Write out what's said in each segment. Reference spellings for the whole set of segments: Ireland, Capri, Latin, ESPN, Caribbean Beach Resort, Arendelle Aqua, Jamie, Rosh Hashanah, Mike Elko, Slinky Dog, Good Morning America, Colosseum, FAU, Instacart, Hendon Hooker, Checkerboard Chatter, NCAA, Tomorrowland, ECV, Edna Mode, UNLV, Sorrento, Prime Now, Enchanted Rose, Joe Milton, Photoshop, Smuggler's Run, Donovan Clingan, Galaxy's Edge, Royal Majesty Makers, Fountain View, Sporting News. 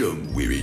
Welcome, weary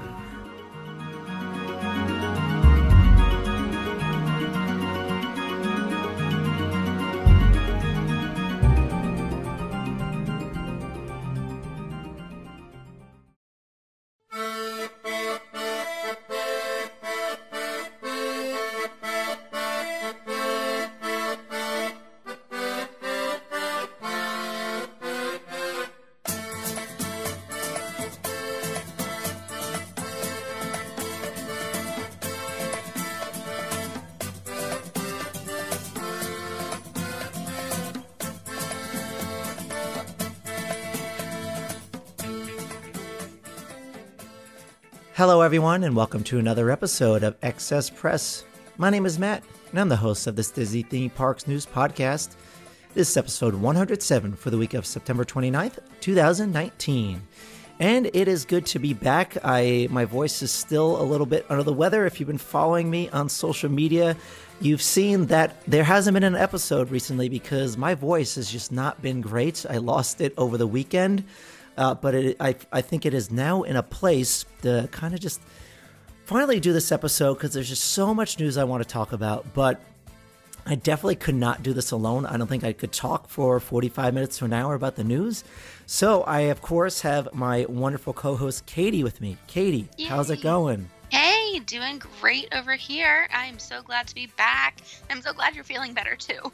Hello, everyone, and welcome to another episode of Excess Press. My name is Matt, and I'm the host of this Disney Theme Parks News Podcast. This is episode 107 for the week of September 29th, 2019. And it is good to be back. My voice is still a little bit under the weather. If you've been following me on social media, you've seen that there hasn't been an episode recently because my voice has just not been great. I lost it over the weekend. But I think it is now in a place to kind of just finally do this episode because there's just so much news I want to talk about. But I definitely could not do this alone. I don't think I could talk for 45 minutes to an hour about the news. So I, of course, have my wonderful co-host Katie with me. Katie, yay. How's it going? Hey, doing great over here. I'm so glad to be back. I'm so glad you're feeling better, too.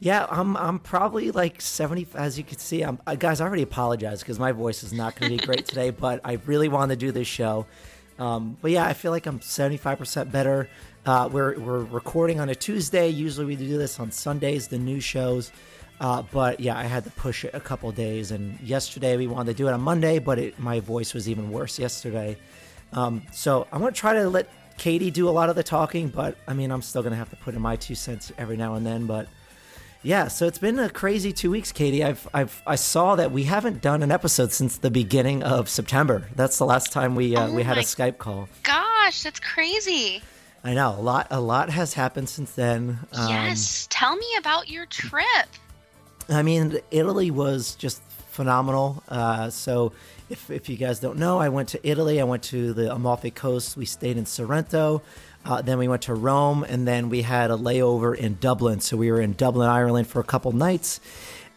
Yeah, I'm probably like 70, as you can see. Guys, I already apologize because my voice is not going to be great today, but I really wanted to do this show. But yeah, I feel like I'm 75% better. We're recording on a Tuesday. Usually we do this on Sundays, the new shows. But yeah, I had to push it a couple days. And yesterday we wanted to do it on Monday, but my voice was even worse yesterday. So I'm going to try to let Katie do a lot of the talking, but I mean, I'm still going to have to put in my 2 cents every now and then, but... Yeah, so it's been a crazy 2 weeks, Katie. I saw that we haven't done an episode since the beginning of September. That's the last time we had a Skype call. Gosh, that's crazy. I know. A lot has happened since then. Yes. Tell me about your trip. I mean, Italy was just phenomenal. So if you guys don't know, I went to Italy. I went to the Amalfi Coast. We stayed in Sorrento. Then we went to Rome, and then we had a layover in Dublin. So we were in Dublin, Ireland for a couple nights.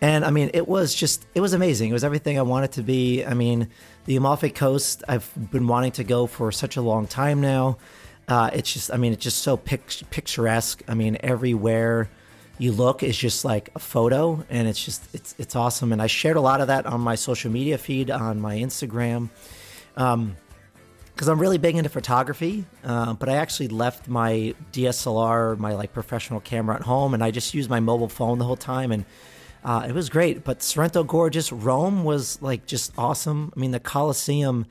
And, I mean, it was amazing. It was everything I wanted to be. I mean, the Amalfi Coast, I've been wanting to go for such a long time now. It's just so picturesque. I mean, everywhere you look is just like a photo, and it's awesome. And I shared a lot of that on my social media feed, on my Instagram. Because I'm really big into photography, but I actually left my DSLR, my like professional camera at home, and I just used my mobile phone the whole time, and it was great. But Sorrento, gorgeous. Rome was like just awesome. I mean, the Colosseum.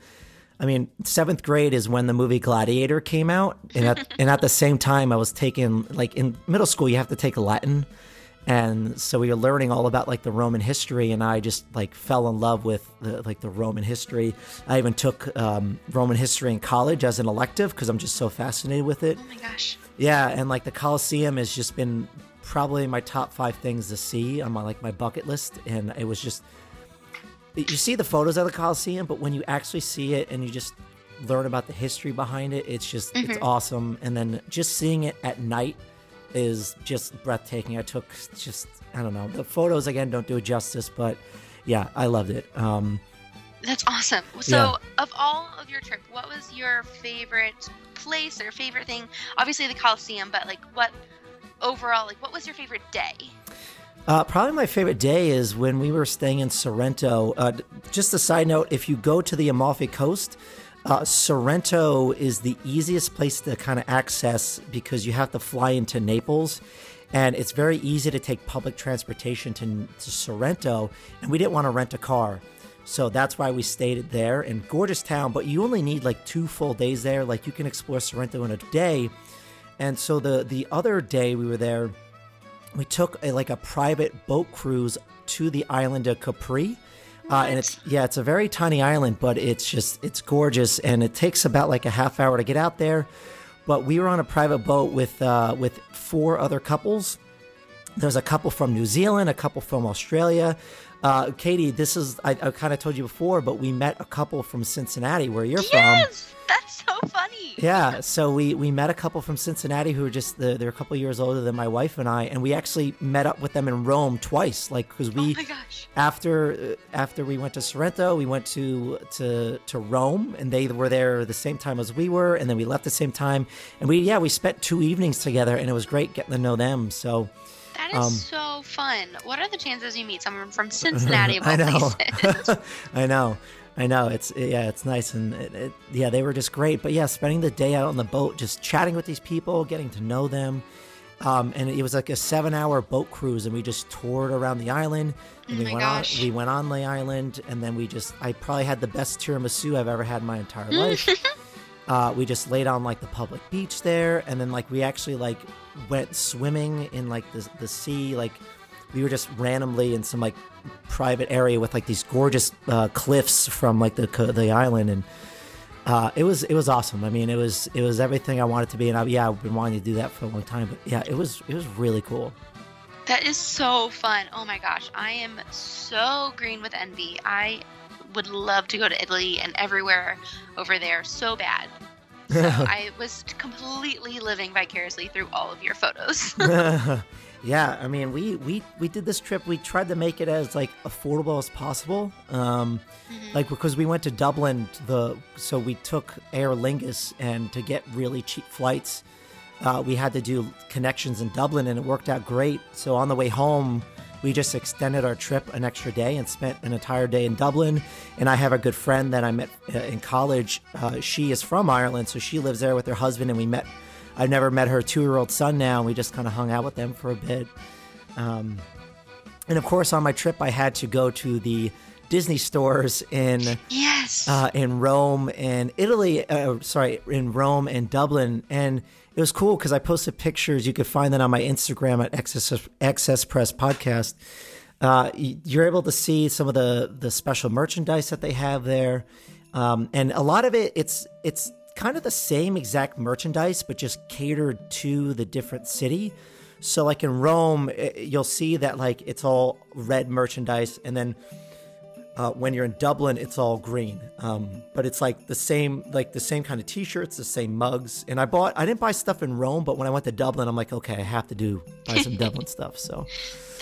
I mean, 7th grade is when the movie Gladiator came out, and at the same time, I was taking like in middle school, you have to take Latin, and so we were learning all about like the Roman history, and I just like fell in love with the Roman history. I even took Roman history in college as an elective because I'm just so fascinated with it. Oh my gosh! Yeah, and like the Colosseum has just been probably my top 5 things to see on my bucket list, and it was just you see the photos of the Colosseum, but when you actually see it and you just learn about the history behind it, it's just it's awesome. And then just seeing it at night is just breathtaking. I took I don't know. The photos, again, don't do it justice, but yeah, I loved it. That's awesome. So Of all of your trip, what was your favorite place or favorite thing? Obviously the Colosseum, but what was your favorite day? Probably my favorite day is when we were staying in Sorrento. Just a side note, if you go to the Amalfi Coast, Sorrento is the easiest place to kind of access because you have to fly into Naples, and it's very easy to take public transportation to Sorrento, and we didn't want to rent a car. So that's why we stayed there, and gorgeous town, but you only need like 2 full days there. Like you can explore Sorrento in a day. And so the other day we were there, We took a private boat cruise to the island of Capri. And it's a very tiny island, but it's gorgeous, and it takes about a half hour to get out there. But we were on a private boat with four other couples. There's a couple from New Zealand, a couple from Australia. Katie, this is, I kind of told you before, but we met a couple from Cincinnati, where you're from. Yes, that's so funny. Yeah, so we met a couple from Cincinnati who were they're a couple years older than my wife and I, and we actually met up with them in Rome twice, because we, oh my gosh, after we went to Sorrento, we went to Rome, and they were there the same time as we were, and then we left the same time, and we spent 2 evenings together, and it was great getting to know them. So. That is so fun. What are the chances you meet someone from Cincinnati? I know. I know. It's nice. And they were just great. But yeah, spending the day out on the boat, just chatting with these people, getting to know them. And it was a 7-hour boat cruise, and we just toured around the island. And we went on the island, and then I probably had the best tiramisu I've ever had in my entire life. We just laid on the public beach there, and then we actually went swimming in the sea. We were just randomly in some private area with these gorgeous cliffs from the island, and it was awesome. I mean, it was everything I wanted to be, and I've been wanting to do that for a long time. But yeah, it was really cool. That is so fun. Oh my gosh, I am so green with envy. I would love to go to Italy and everywhere over there so bad. So I was completely living vicariously through all of your photos. Yeah, I mean, we did this trip. We tried to make it as affordable as possible. Because we went to Dublin, so we took Aer Lingus, and to get really cheap flights, we had to do connections in Dublin, and it worked out great. So on the way home, we just extended our trip an extra day and spent an entire day in Dublin. And I have a good friend that I met in college. She is from Ireland, so she lives there with her husband. And I've never met her 2-year-old son now. And we just kind of hung out with them for a bit. And of course, on my trip, I had to go to the Disney stores in Rome and Dublin. And it was cool because I posted pictures. You could find that on my Instagram at Excess Press Podcast. You're able to see some of the special merchandise that they have there, and a lot of it's kind of the same exact merchandise, but just catered to the different city. So in Rome, you'll see that it's all red merchandise, and then when you're in Dublin, it's all green, but it's the same kind of T-shirts, the same mugs. And I didn't buy stuff in Rome, but when I went to Dublin, I'm okay, I have to buy some Dublin stuff. So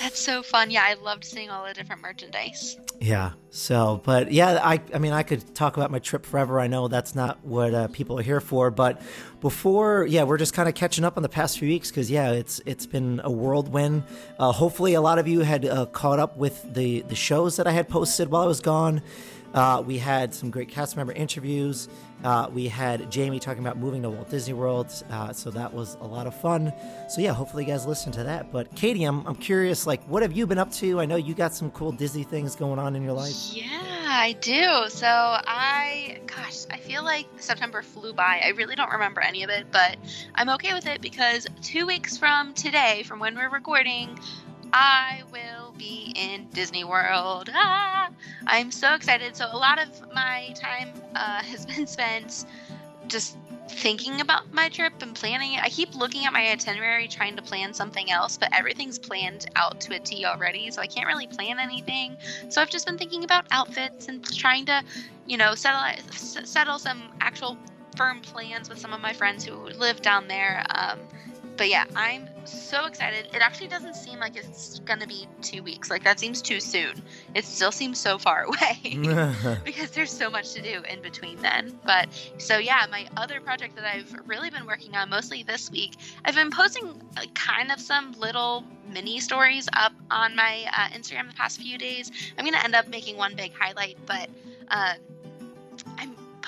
that's so fun. Yeah, I loved seeing all the different merchandise. Yeah. So, but yeah, I mean, I could talk about my trip forever. I know that's not what people are here for, but we're just kind of catching up on the past few weeks because it's been a whirlwind. Hopefully, a lot of you had caught up with the shows that I had posted while I was gone. We had some great cast member interviews. We had Jamie talking about moving to Walt Disney World, so that was a lot of fun. So yeah, hopefully you guys listen to that. But Katie, I'm curious, what have you been up to? I know you got some cool Disney things going on in your life. Yeah, I do. So I feel like September flew by. I really don't remember any of it, but I'm okay with it because 2 weeks from today, from when we're recording, I will be in Disney World. I'm so excited. So a lot of my time has been spent just thinking about my trip and planning it. I keep looking at my itinerary trying to plan something else, but everything's planned out to a T already, so I can't really plan anything. So I've just been thinking about outfits and trying to, settle some actual firm plans with some of my friends who live down there. But yeah, I'm so excited. It actually doesn't seem like it's going to be 2 weeks. That seems too soon. It still seems so far away because there's so much to do in between then. But so yeah, my other project that I've really been working on mostly this week, I've been posting kind of some little mini stories up on my Instagram the past few days. I'm going to end up making one big highlight, but I'm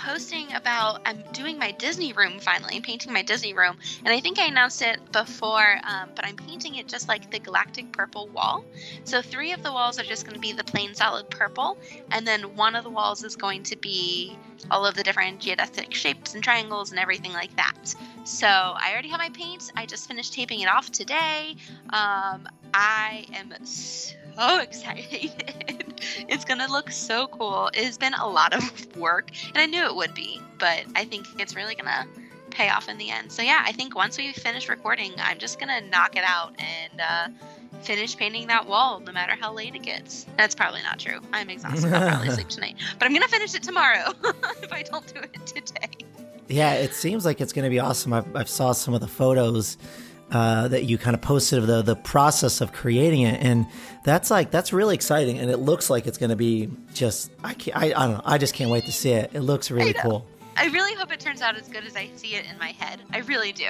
posting about I'm doing my Disney room finally. I'm painting my Disney room, and I think I announced it before, but I'm painting it just like the galactic purple wall. So 3 of the walls are just going to be the plain solid purple, and then 1 of the walls is going to be all of the different geodesic shapes and triangles and everything like that. So I already have my paint. I just finished taping it off today. I am so excited. It's going to look so cool. It's been a lot of work, and I knew it would be, but I think it's really going to pay off in the end. So yeah, I think once we finish recording, I'm just going to knock it out and finish painting that wall, no matter how late it gets. That's probably not true. I'm exhausted. I'll probably sleep tonight, but I'm going to finish it tomorrow if I don't do it today. Yeah, it seems like it's going to be awesome. I saw some of the photos that you kind of posted of the process of creating it, and that's really exciting. And it looks like it's going to be just I don't know. I just can't wait to see it. It looks really cool. I really hope it turns out as good as I see it in my head. I really do.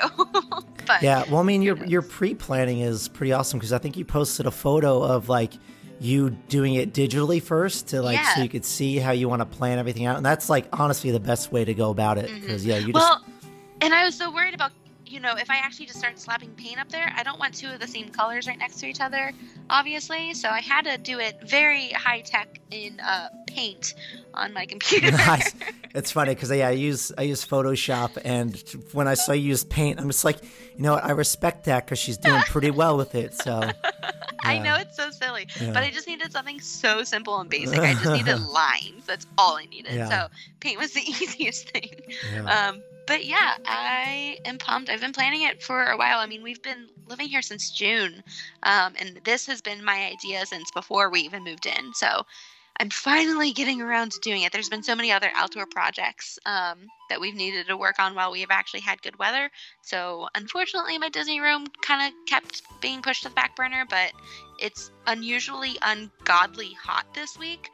But yeah, well, I mean, your pre-planning is pretty awesome, because I think you posted a photo of like you doing it digitally first to so you could see how you want to plan everything out, and that's like honestly the best way to go about it, because and I was so worried about, you know, if I actually just start slapping paint up there, I don't want 2 of the same colors right next to each other, obviously. So I had to do it very high tech in paint on my computer. Nice. It's funny because I use Photoshop, and when I saw you use paint, I'm just like, you know what, I respect that because she's doing pretty well with it. So I know it's so silly, but I just needed something so simple and basic. I just needed lines. That's all I needed. So paint was the easiest thing. But yeah, I am pumped. I've been planning it for a while. I mean, we've been living here since June, and this has been my idea since before we even moved in. So I'm finally getting around to doing it. There's been so many other outdoor projects that we've needed to work on while we have actually had good weather. So unfortunately, my Disney room kind of kept being pushed to the back burner, but it's unusually ungodly hot this week.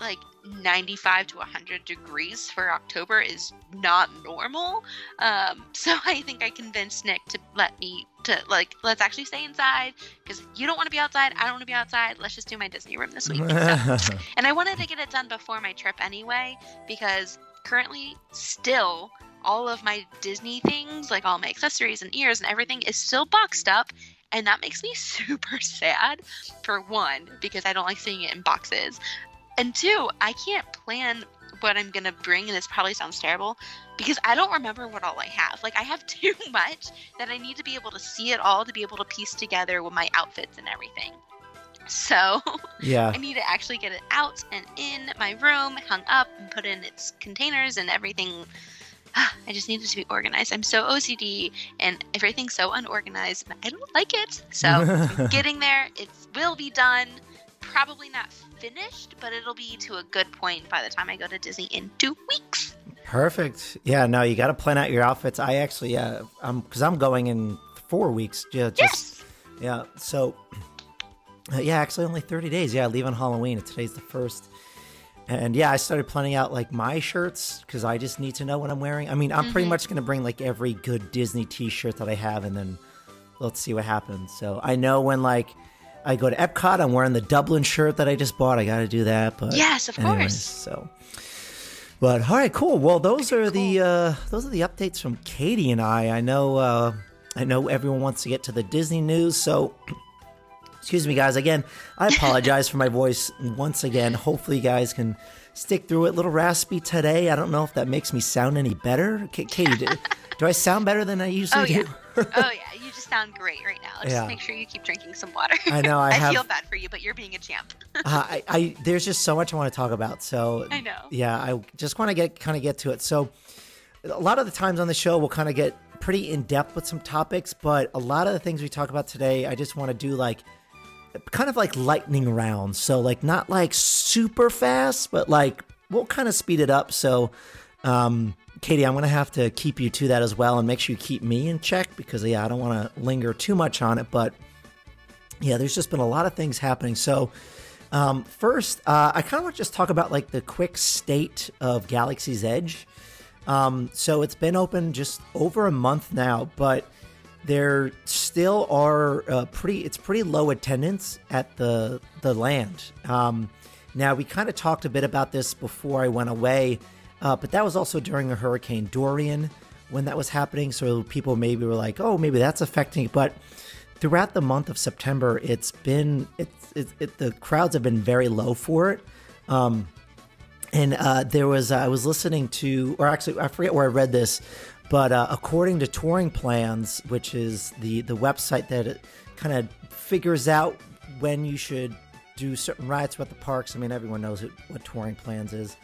Like 95 to 100 degrees for October is not normal. So I think I convinced Nick to let's actually stay inside, because you don't want to be outside. I don't want to be outside. Let's just do my Disney room this week. So. And I wanted to get it done before my trip anyway, because currently still all of my Disney things, like all my accessories and ears and everything, is still boxed up. And that makes me super sad, for one, because I don't like seeing it in boxes. And 2, I can't plan what I'm going to bring, and this probably sounds terrible, because I don't remember what all I have. Like, I have too much that I need to be able to see it all to be able to piece together with my outfits and everything. So I need to actually get it out and in my room, hung up, and put in its containers and everything. I just need it to be organized. I'm so OCD, and everything's so unorganized, and I don't like it. So I'm getting there. It will be done. Probably not finished, but it'll be to a good point by the time I go to Disney in 2 weeks. Perfect. Yeah, no, you got to plan out your outfits. I actually, because I'm going in 4 weeks. Actually only 30 days. Yeah, I leave on Halloween. Today's the 1st. And yeah, I started planning out like my shirts, because I just need to know what I'm wearing. I mean, I'm pretty much going to bring like every good Disney t-shirt that I have, and then let's see what happens. So I know when like I go to Epcot, I'm wearing the Dublin shirt that I just bought. I got to do that. But yes, of course. So, but all right, cool. Well, those are the updates from Katie and I. I know everyone wants to get to the Disney news. So, excuse me, guys. Again, I apologize for my voice once again. Hopefully, you guys can stick through it. A little raspy today. I don't know if that makes me sound any better. Katie, do I sound better than I usually do? Oh, yeah. You just sound great right now. Just make sure you keep drinking some water. I know. I feel bad for you, but you're being a champ. There's just so much I want to talk about. So I know. Yeah, I just want to get to it. So a lot of the times on the show, we'll kind of get pretty in-depth with some topics, but a lot of the things we talk about today, I just want to do like kind of like lightning rounds. So like not like super fast, but like we'll kind of speed it up. So Katie, I'm going to have to keep you to that as well, and make sure you keep me in check, because, yeah, I don't want to linger too much on it. But, yeah, there's just been a lot of things happening. So, first, I kind of want to just talk about, like, the quick state of Galaxy's Edge. So it's been open just over a month now, but there still are pretty low attendance at the land. Now, we kind of talked a bit about this before I went away. But that was also during a Hurricane Dorian when that was happening. So people maybe were like, oh, maybe that's affecting it. But throughout the month of September, the crowds have been very low for it. I was listening to, or actually, I forget where I read this, but according to Touring Plans, which is the website that kind of figures out when you should do certain rides throughout the parks. I mean, everyone knows what Touring Plans is.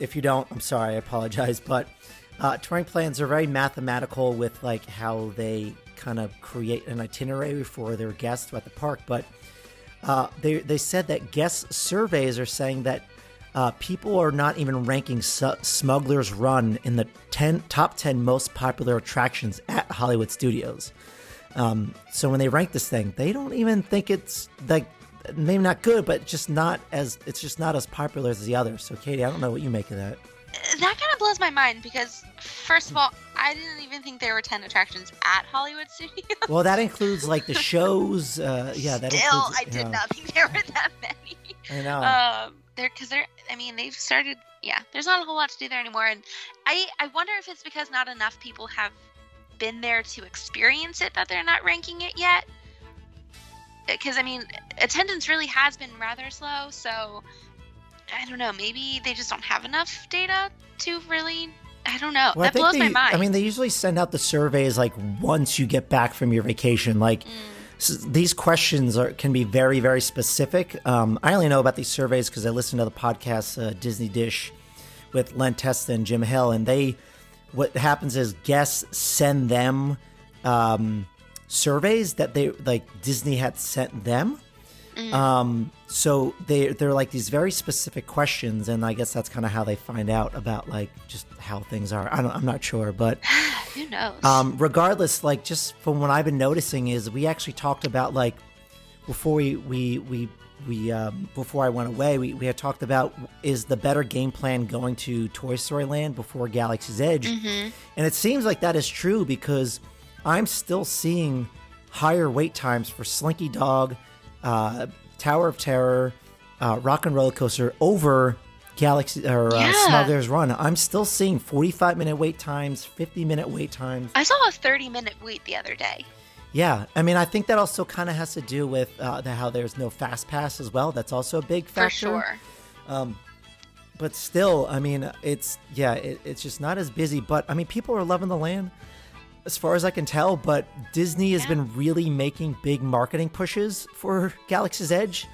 If you don't, I'm sorry, I apologize. But Touring Plans are very mathematical with like how they kind of create an itinerary for their guests throughout the park. But they said that guest surveys are saying that people are not even ranking Smuggler's Run in the top 10 most popular attractions at Hollywood Studios. So when they rank this thing, they don't even think it's like maybe not good, but it's just not as popular as the others. So Katie, I don't know what you make of that. That kind of blows my mind because, first of all, I didn't even think there were 10 attractions at Hollywood Studios. Well, that includes like the shows. I did not think there were that many. I know. They've started. Yeah, there's not a whole lot to do there anymore, and I wonder if it's because not enough people have been there to experience it that they're not ranking it yet. Because attendance really has been rather slow, so I don't know. Maybe they just don't have enough data to really. I don't know. Well, that blows my mind. I mean, they usually send out the surveys like once you get back from your vacation. Like so these questions can be very, very specific. I only know about these surveys because I listened to the podcast Disney Dish with Len Testa and Jim Hill, and what happens is guests send them surveys that they like Disney had sent them. So they're like these very specific questions, and I guess that's kind of how they find out about like just how things are. I'm not sure, but who knows? Regardless, like just from what I've been noticing is we actually talked about like before before I went away, we had talked about is the better game plan going to Toy Story Land before Galaxy's Edge, and it seems like that is true because I'm still seeing higher wait times for Slinky Dog, Tower of Terror, Rock and Roller Coaster over Galaxy or Smuggler's Run. I'm still seeing 45-minute wait times, 50-minute wait times. I saw a 30-minute wait the other day. Yeah, I mean, I think that also kind of has to do with how there's no fast pass as well. That's also a big factor. For sure. But still, I mean, it's just not as busy. But I mean, people are loving the land, as far as I can tell, but Disney has been really making big marketing pushes for Galaxy's Edge,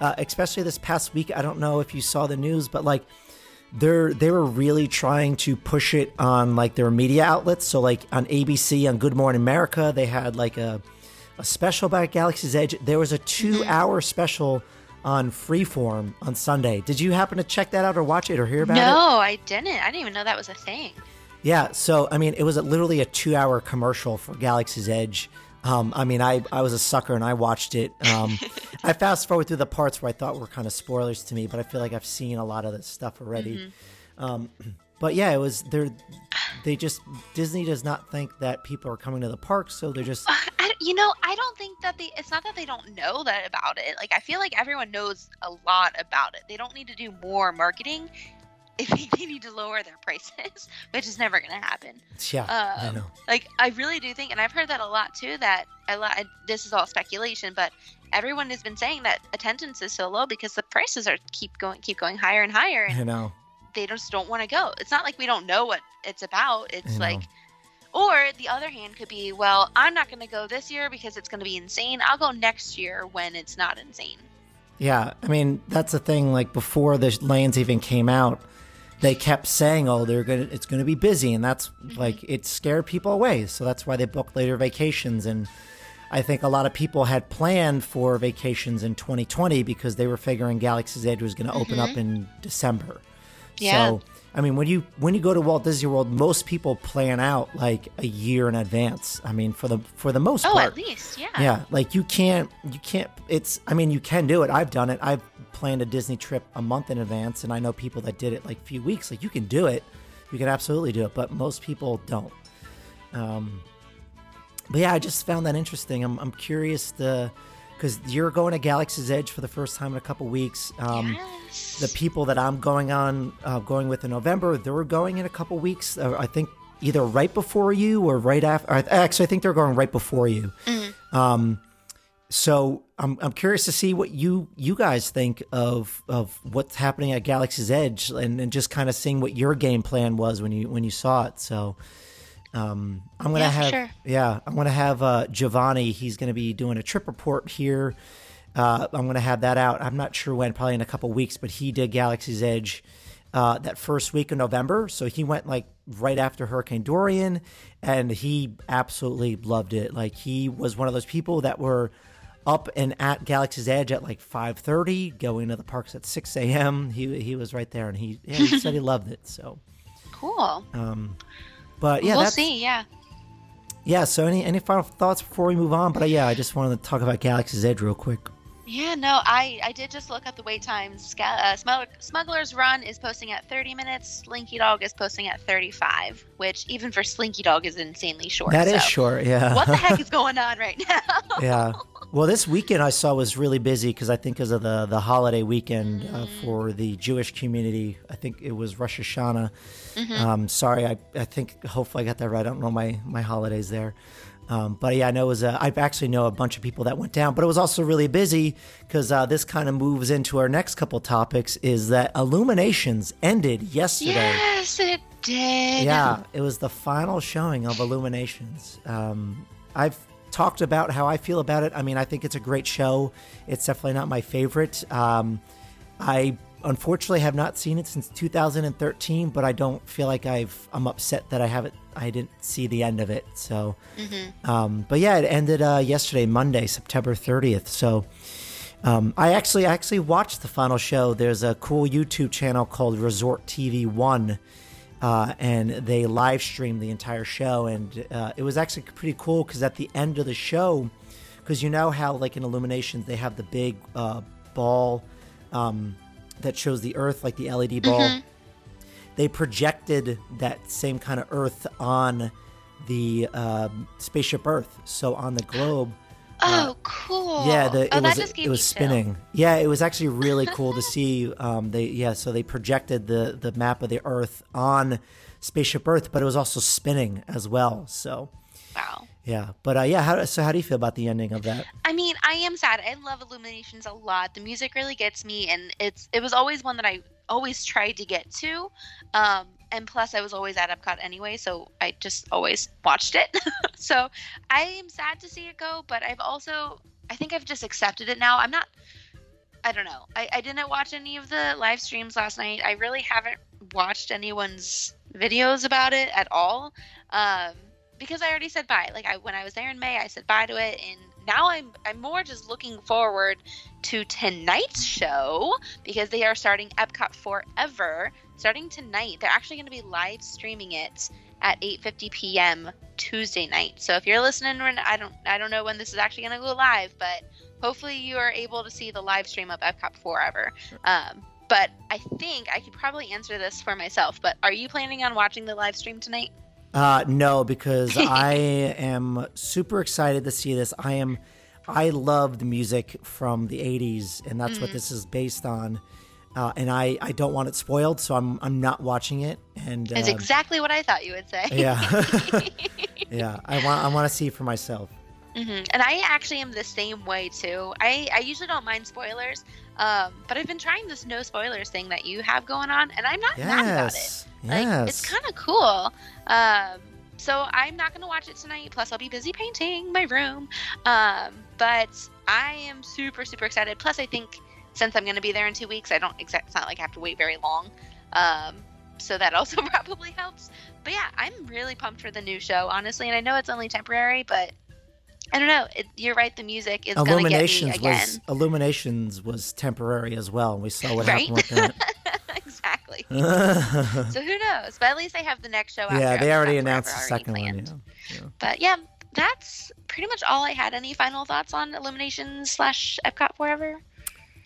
especially this past week. I don't know if you saw the news, but like they were really trying to push it on like their media outlets. So like on ABC, on Good Morning America, they had like a special about Galaxy's Edge. There was a 2-hour special on Freeform on Sunday. Did you happen to check that out or watch it or hear about it? No, I didn't. I didn't even know that was a thing. Yeah, so, I mean, it was literally a 2-hour commercial for Galaxy's Edge. I was a sucker and I watched it. I fast forward through the parts where I thought were kind of spoilers to me, but I feel like I've seen a lot of this stuff already. But yeah, it was, Disney does not think that people are coming to the park, so they're just... I don't think that it's not that they don't know that about it. Like, I feel like everyone knows a lot about it. They don't need to do more marketing. They need to lower their prices, which is never going to happen. Yeah, I know. Like, I really do think, and I've heard that a lot too, that this is all speculation, but everyone has been saying that attendance is so low because the prices are keep going higher and higher. And I know. They just don't want to go. It's not like we don't know what it's about. It's like, or the other hand could be, well, I'm not going to go this year because it's going to be insane. I'll go next year when it's not insane. Yeah, I mean, that's the thing. Like, before the lands even came out, they kept saying, "Oh, it's going to be busy," and that's like it scared people away. So that's why they booked later vacations. And I think a lot of people had planned for vacations in 2020 because they were figuring Galaxy's Edge was going to open up in December. Yeah. So I mean, when you go to Walt Disney World, most people plan out like a year in advance. I mean, for the most part. Oh, at least, yeah. Yeah, like you can't. It's. I mean, you can do it. I've done it. I've planned a Disney trip a month in advance, and I know people that did it like a few weeks. Like, you can do it, you can absolutely do it, but most people don't. But yeah, I just found that interesting. I'm curious because you're going to Galaxy's Edge for the first time in a couple weeks. Yes. The people that I'm going with in November, they're going in a couple weeks. I think either right before you or right after. Actually, I think they're going right before you. Mm-hmm. So I'm curious to see what you guys think of what's happening at Galaxy's Edge and just kind of seeing what your game plan was when you saw it. So I'm gonna have Giovanni. He's gonna be doing a trip report here. I'm gonna have that out. I'm not sure when, probably in a couple weeks, but he did Galaxy's Edge that first week of November. So he went like right after Hurricane Dorian, and he absolutely loved it. Like he was one of those people that were up and at Galaxy's Edge at like 5:30, going to the parks at 6 a.m. He was right there, and he said he loved it. So cool. But yeah, we'll see. Yeah. Yeah. So any final thoughts before we move on? But I just wanted to talk about Galaxy's Edge real quick. Yeah. No, I did just look up the wait times. Smuggler's Run is posting at 30 minutes. Slinky Dog is posting at 35, which even for Slinky Dog is insanely short. That is short. Yeah. What the heck is going on right now? Yeah. Well, this weekend I saw was really busy because I think because of the holiday weekend for the Jewish community. I think it was Rosh Hashanah. Mm-hmm. Sorry, I think hopefully I got that right. I don't know my holidays there. But yeah, I know I actually know a bunch of people that went down, but it was also really busy because this kind of moves into our next couple topics is that Illuminations ended yesterday. Yes, it did. Yeah, it was the final showing of Illuminations. I've talked about how I feel about it. I mean, I think it's a great show. It's definitely not my favorite. I unfortunately have not seen it since 2013, but I don't feel like I'm upset that I didn't see the end of it. So, but yeah, it ended yesterday, Monday, September 30th. So I actually watched the final show. There's a cool YouTube channel called Resort TV One. And they live streamed the entire show, and it was actually pretty cool because at the end of the show, because you know how like in Illuminations they have the big ball that shows the Earth, like the LED ball. Mm-hmm. They projected that same kind of Earth on the Spaceship Earth, so on the globe. Oh, cool! Yeah, it was spinning. Chill. Yeah, it was actually really cool to see. So they projected the map of the Earth on Spaceship Earth, but it was also spinning as well. So, wow. Yeah, but how do you feel about the ending of that? I mean, I am sad. I love Illuminations a lot. The music really gets me, and it was always one that I always tried to get to. And plus, I was always at Epcot anyway, so I just always watched it. So I am sad to see it go, but I think I've just accepted it now. I don't know. I didn't watch any of the live streams last night. I really haven't watched anyone's videos about it at all because I already said bye. Like when I was there in May, I said bye to it, and now I'm more just looking forward to tonight's show because they are starting Epcot Forever starting tonight. They're actually going to be live streaming it at 8:50 p.m. Tuesday night. So if you're listening, I don't know when this is actually going to go live, but hopefully you are able to see the live stream of Epcot Forever. But I think I could probably answer this for myself. But are you planning on watching the live stream tonight? No, because I am super excited to see this. I love the music from the 80s, and that's what this is based on. And I don't want it spoiled, so I'm not watching it. And it's exactly what I thought you would say. Yeah, yeah. I want to see it for myself. Mm-hmm. And I actually am the same way too. I usually don't mind spoilers, but I've been trying this no spoilers thing that you have going on, and I'm not mad about it. Like, it's kind of cool. So I'm not going to watch it tonight. Plus, I'll be busy painting my room. But I am super, super excited. Plus, I think since I'm going to be there in 2 weeks, it's not like I have to wait very long. So that also probably helps. But yeah, I'm really pumped for the new show, honestly. And I know it's only temporary, but I don't know. You're right. The music is going to get me again. Illuminations was temporary as well. And we saw what happened with that. Exactly. So who knows? But at least they have the next show out. Yeah, they already announced the second one. Yeah. But yeah, that's pretty much all I had. Any final thoughts on Illuminations / Epcot Forever?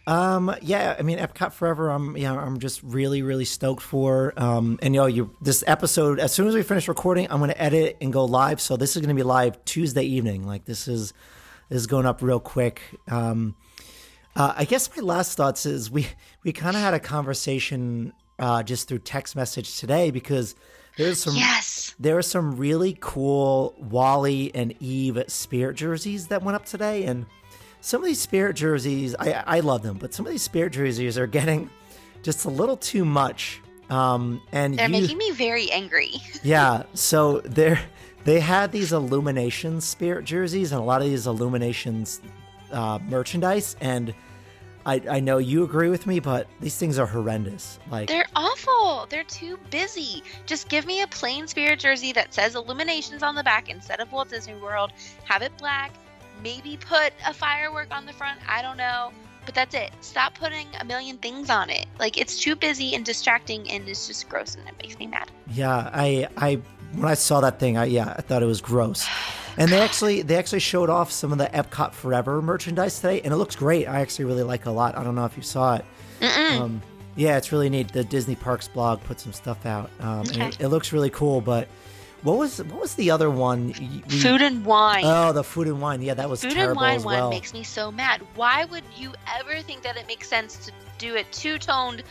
Yeah, I mean Epcot Forever. I'm just really, really stoked for. And this episode, as soon as we finish recording, I'm going to edit it and go live. So this is going to be live Tuesday evening. Like this is is going up real quick. I guess my last thoughts is we kind of had a conversation just through text message today, because there are some really cool Wally and Eve Spirit jerseys that went up today. And some of these Spirit jerseys, I love them, but some of these Spirit jerseys are getting just a little too much. And they're making me very angry. Yeah. So they had these Illuminations Spirit jerseys and a lot of these Illuminations merchandise. And I know you agree with me, but these things are horrendous. Like, they're awful. They're too busy. Just give me a plain Spirit jersey that says Illuminations on the back instead of Walt Disney World. Have it black. Maybe put a firework on the front. I don't know. But that's it. Stop putting a million things on it. Like, it's too busy and distracting, and it's just gross, and it makes me mad. Yeah, I when I saw that thing, I thought it was gross. And they actually showed off some of the Epcot Forever merchandise today, and it looks great. I actually really like it a lot. I don't know if you saw it. Yeah, it's really neat. The Disney Parks blog put some stuff out. Okay. And it looks really cool, but what was the other one? Food and Wine. Oh, the Food and Wine. Yeah, that was terrible as well. Food and Wine one makes me so mad. Why would you ever think that it makes sense to do it two-toned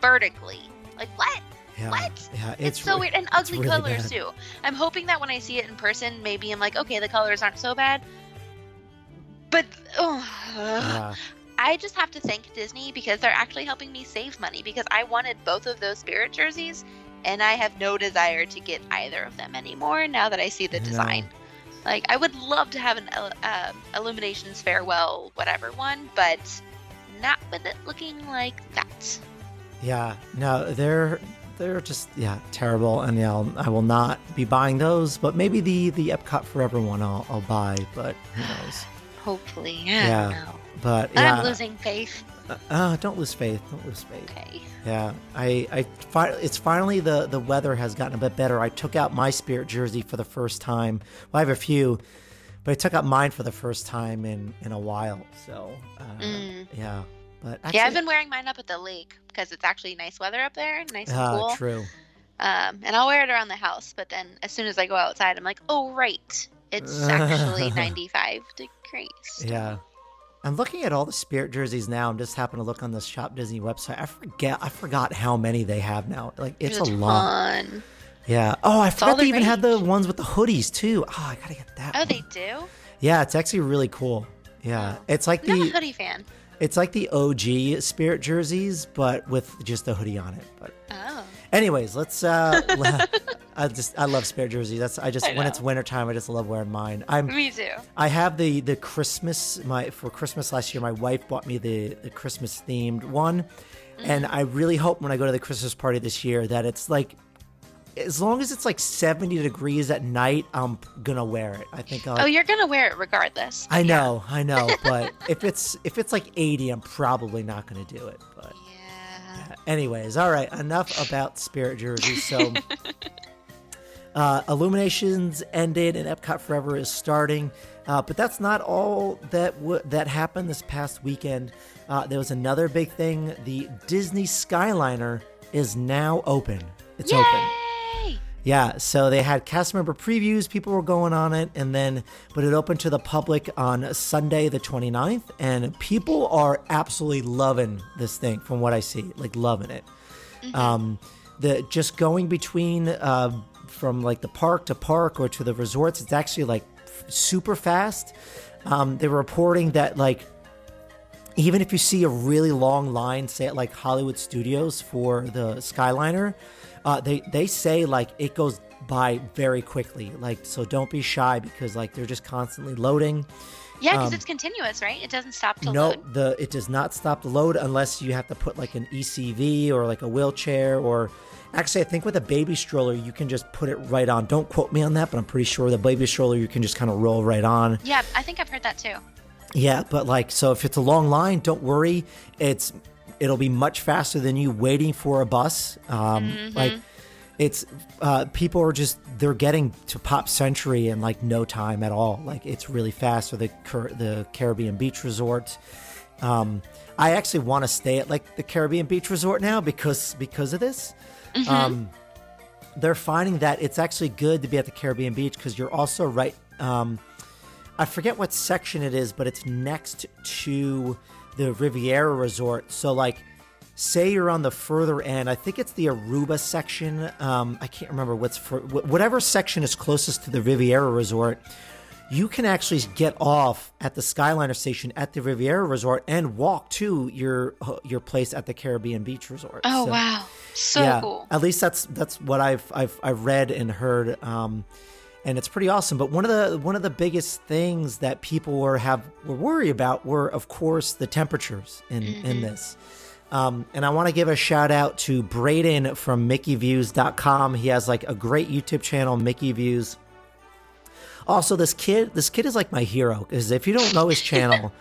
vertically? Like, what? Yeah, what? Yeah, it's so weird. And ugly really colors, bad. Too. I'm hoping that when I see it in person, maybe I'm like, okay, the colors aren't so bad. But I just have to thank Disney, because they're actually helping me save money, because I wanted both of those Spirit jerseys, and I have no desire to get either of them anymore now that I see the design. Like, I would love to have an Illuminations farewell whatever one, but not with it looking like that. Yeah, no, they're just, terrible. And I will not be buying those, but maybe the Epcot Forever one I'll buy, but who knows? Hopefully, I don't know. But I'm losing faith. Don't lose faith. Don't lose faith. Okay. Yeah. It's finally the weather has gotten a bit better. I took out my Spirit jersey for the first time. Well, I have a few, but I took out mine for the first time in a while. So, yeah. But actually, I've been wearing mine up at the lake because it's actually nice weather up there. Nice and cool. True. And I'll wear it around the house. But then as soon as I go outside, I'm like, oh, right. It's actually 95 degrees. Yeah. I'm looking at all the Spirit jerseys now. I'm just happening to look on the Shop Disney website. I forgot how many they have now. Like, it's a lot. Yeah. Oh, I forgot they even had the ones with the hoodies too. Oh, I gotta get that. Oh, they do? Yeah, it's actually really cool. Yeah. Oh. It's like I'm not a hoodie fan. It's like the OG Spirit jerseys, but with just the hoodie on it. But anyways, let's I love Spirit jerseys. When it's wintertime, I just love wearing mine. Me too. I have the Christmas, for Christmas last year, my wife bought me the Christmas themed one. Mm-hmm. And I really hope when I go to the Christmas party this year that it's like, as long as it's like 70 degrees at night, I'm gonna wear it. I think you're gonna wear it regardless. I know, but if it's like 80, I'm probably not gonna do it. But yeah. Anyways, all right, enough about Spirit jerseys. So Illuminations ended and Epcot Forever is starting, but that's not all that happened this past weekend. There was another big thing. The Disney Skyliner is now open. It's Yay! Open. Yeah, so they had cast member previews, people were going on it, but it opened to the public on Sunday the 29th, and people are absolutely loving this thing from what I see, like loving it. Mm-hmm. Just going between from like the park to park or to the resorts, it's actually like super fast. They were reporting that like even if you see a really long line, say at like Hollywood Studios for the Skyliner, they say like it goes by very quickly, like, so don't be shy because like they're just constantly loading. Yeah, because it's continuous, right? It doesn't stop to load. No, it does not stop to load unless you have to put like an ECV or like a wheelchair, or actually I think with a baby stroller you can just put it right on. Don't quote me on that, but I'm pretty sure the baby stroller you can just kind of roll right on. Yeah, I think I've heard that too. Yeah, but like, so if it's a long line, don't worry. It'll be much faster than you waiting for a bus. Mm-hmm. Like, it's people are just, they're getting to Pop Century in like no time at all. Like, it's really fast. Or the Caribbean Beach Resort. I actually want to stay at like the Caribbean Beach Resort now because of this. Mm-hmm. They're finding that it's actually good to be at the Caribbean Beach because you're also right. I forget what section it is, but it's next to the Riviera Resort. So, like, say you're on the further end. I think it's the Aruba section. I can't remember whatever section is closest to the Riviera Resort. You can actually get off at the Skyliner station at the Riviera Resort and walk to your place at the Caribbean Beach Resort. Oh, so, wow. So yeah, cool. At least that's what I've read and heard. And it's pretty awesome. But one of the biggest things that people were worried about were, of course, the temperatures in this. And I want to give a shout out to Braden from MickeyViews.com. He has like a great YouTube channel, Mickey Views. Also, this kid is like my hero, because if you don't know his channel,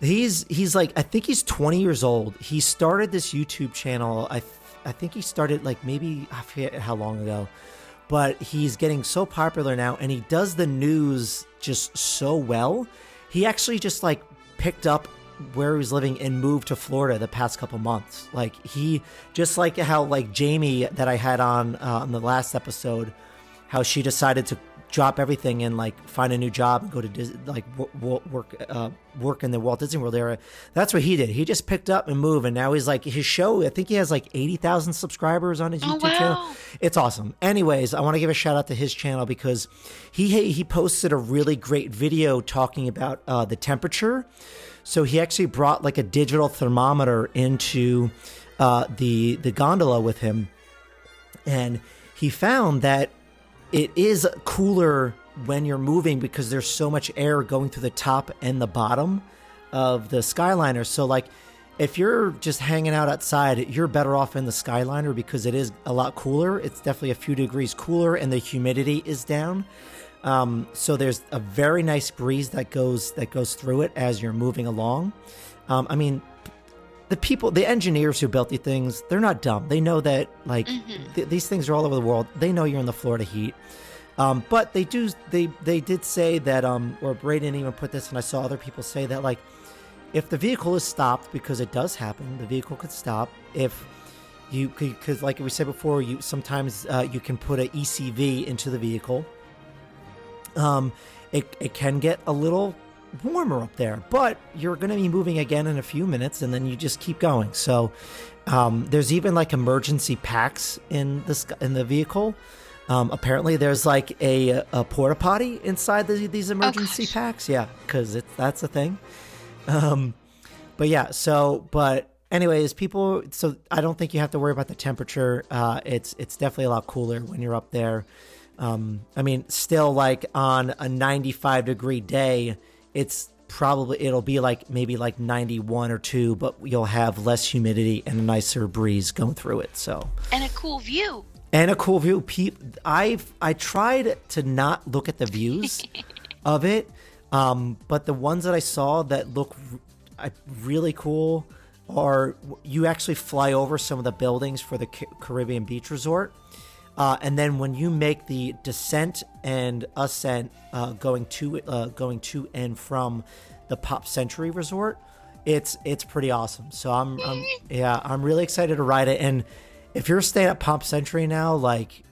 he's like, I think he's 20 years old. He started this YouTube channel. I think he started like maybe, I forget how long ago, but he's getting so popular now, and he does the news just so well. He actually just like picked up where he was living and moved to Florida the past couple months. Like he just like how like Jamie that I had on the last episode, how she decided to drop everything and like find a new job and go to work in the Walt Disney World area. That's what he did. He just picked up and moved, and now he's like, his show, I think he has like 80,000 subscribers on his YouTube channel. It's awesome. Anyways, I want to give a shout out to his channel because he posted a really great video talking about the temperature. So he actually brought like a digital thermometer into the gondola with him, and he found that it is cooler when you're moving because there's so much air going through the top and the bottom of the Skyliner. So like if you're just hanging out outside, you're better off in the Skyliner because it is a lot cooler. It's definitely a few degrees cooler, and the humidity is down. So there's a very nice breeze that goes through it as you're moving along. I mean, the engineers who built these things, they're not dumb. They know that like these things are all over the world. They know you're in the Florida heat. But they did say that, or Braden even put this, and I saw other people say that, like, if the vehicle is stopped, because it does happen, the vehicle could stop. If you could, because like we said before, you sometimes you can put an ECV into the vehicle. It can get a little warmer up there, but you're going to be moving again in a few minutes, and then you just keep going. So there's even like emergency packs in the vehicle. Apparently there's like a porta potty inside these emergency packs. Yeah, because that's a thing. But yeah, so but anyways, people, so I don't think you have to worry about the temperature. It's definitely a lot cooler when you're up there. I mean, still like on a 95 degree day, it's probably, it'll be like maybe like 91 or 2, but you'll have less humidity and a nicer breeze going through it. So, and a cool view. I tried to not look at the views of it, but the ones that I saw that look really cool are, you actually fly over some of the buildings for the Caribbean Beach Resort. And then when you make the descent and ascent going to and from the Pop Century Resort, it's pretty awesome. So I'm really excited to ride it. And if you're staying at Pop Century now, like,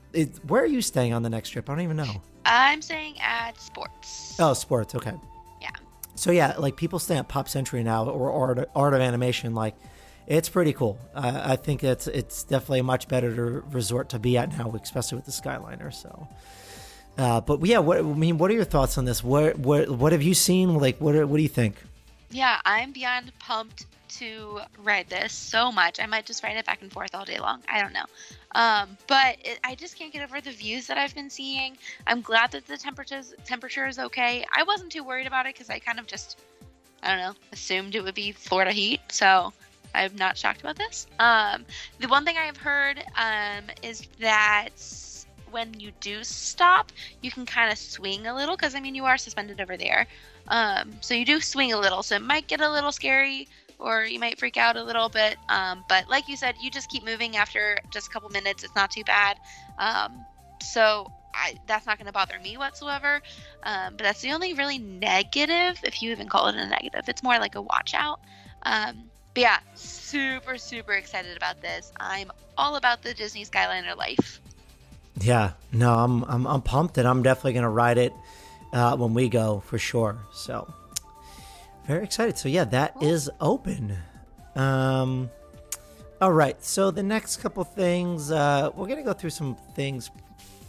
where are you staying on the next trip? I don't even know. I'm staying at Sports. Oh, Sports. Okay. Yeah. So yeah, like people stay at Pop Century now, or Art of Animation, like. It's pretty cool. I think it's definitely a much better resort to be at now, especially with the Skyliner. So, but yeah, what are your thoughts on this? What have you seen? Like, what do you think? Yeah, I'm beyond pumped to ride this so much. I might just ride it back and forth all day long. I don't know. I just can't get over the views that I've been seeing. I'm glad that the temperature is okay. I wasn't too worried about it because I kind of just, I don't know, assumed it would be Florida heat. So I'm not shocked about this. The one thing I have heard is that when you do stop, you can kind of swing a little, because I mean, you are suspended over there. So you do swing a little, so it might get a little scary, or you might freak out a little bit. But like you said, you just keep moving after just a couple minutes. It's not too bad. So that's not going to bother me whatsoever. But that's the only really negative, if you even call it a negative. It's more like a watch out. But yeah, super, super excited about this. I'm all about the Disney Skyliner life. Yeah, no, I'm pumped, and I'm definitely going to ride it when we go for sure. So very excited. So yeah, that is open. All right. So the next couple things, we're going to go through some things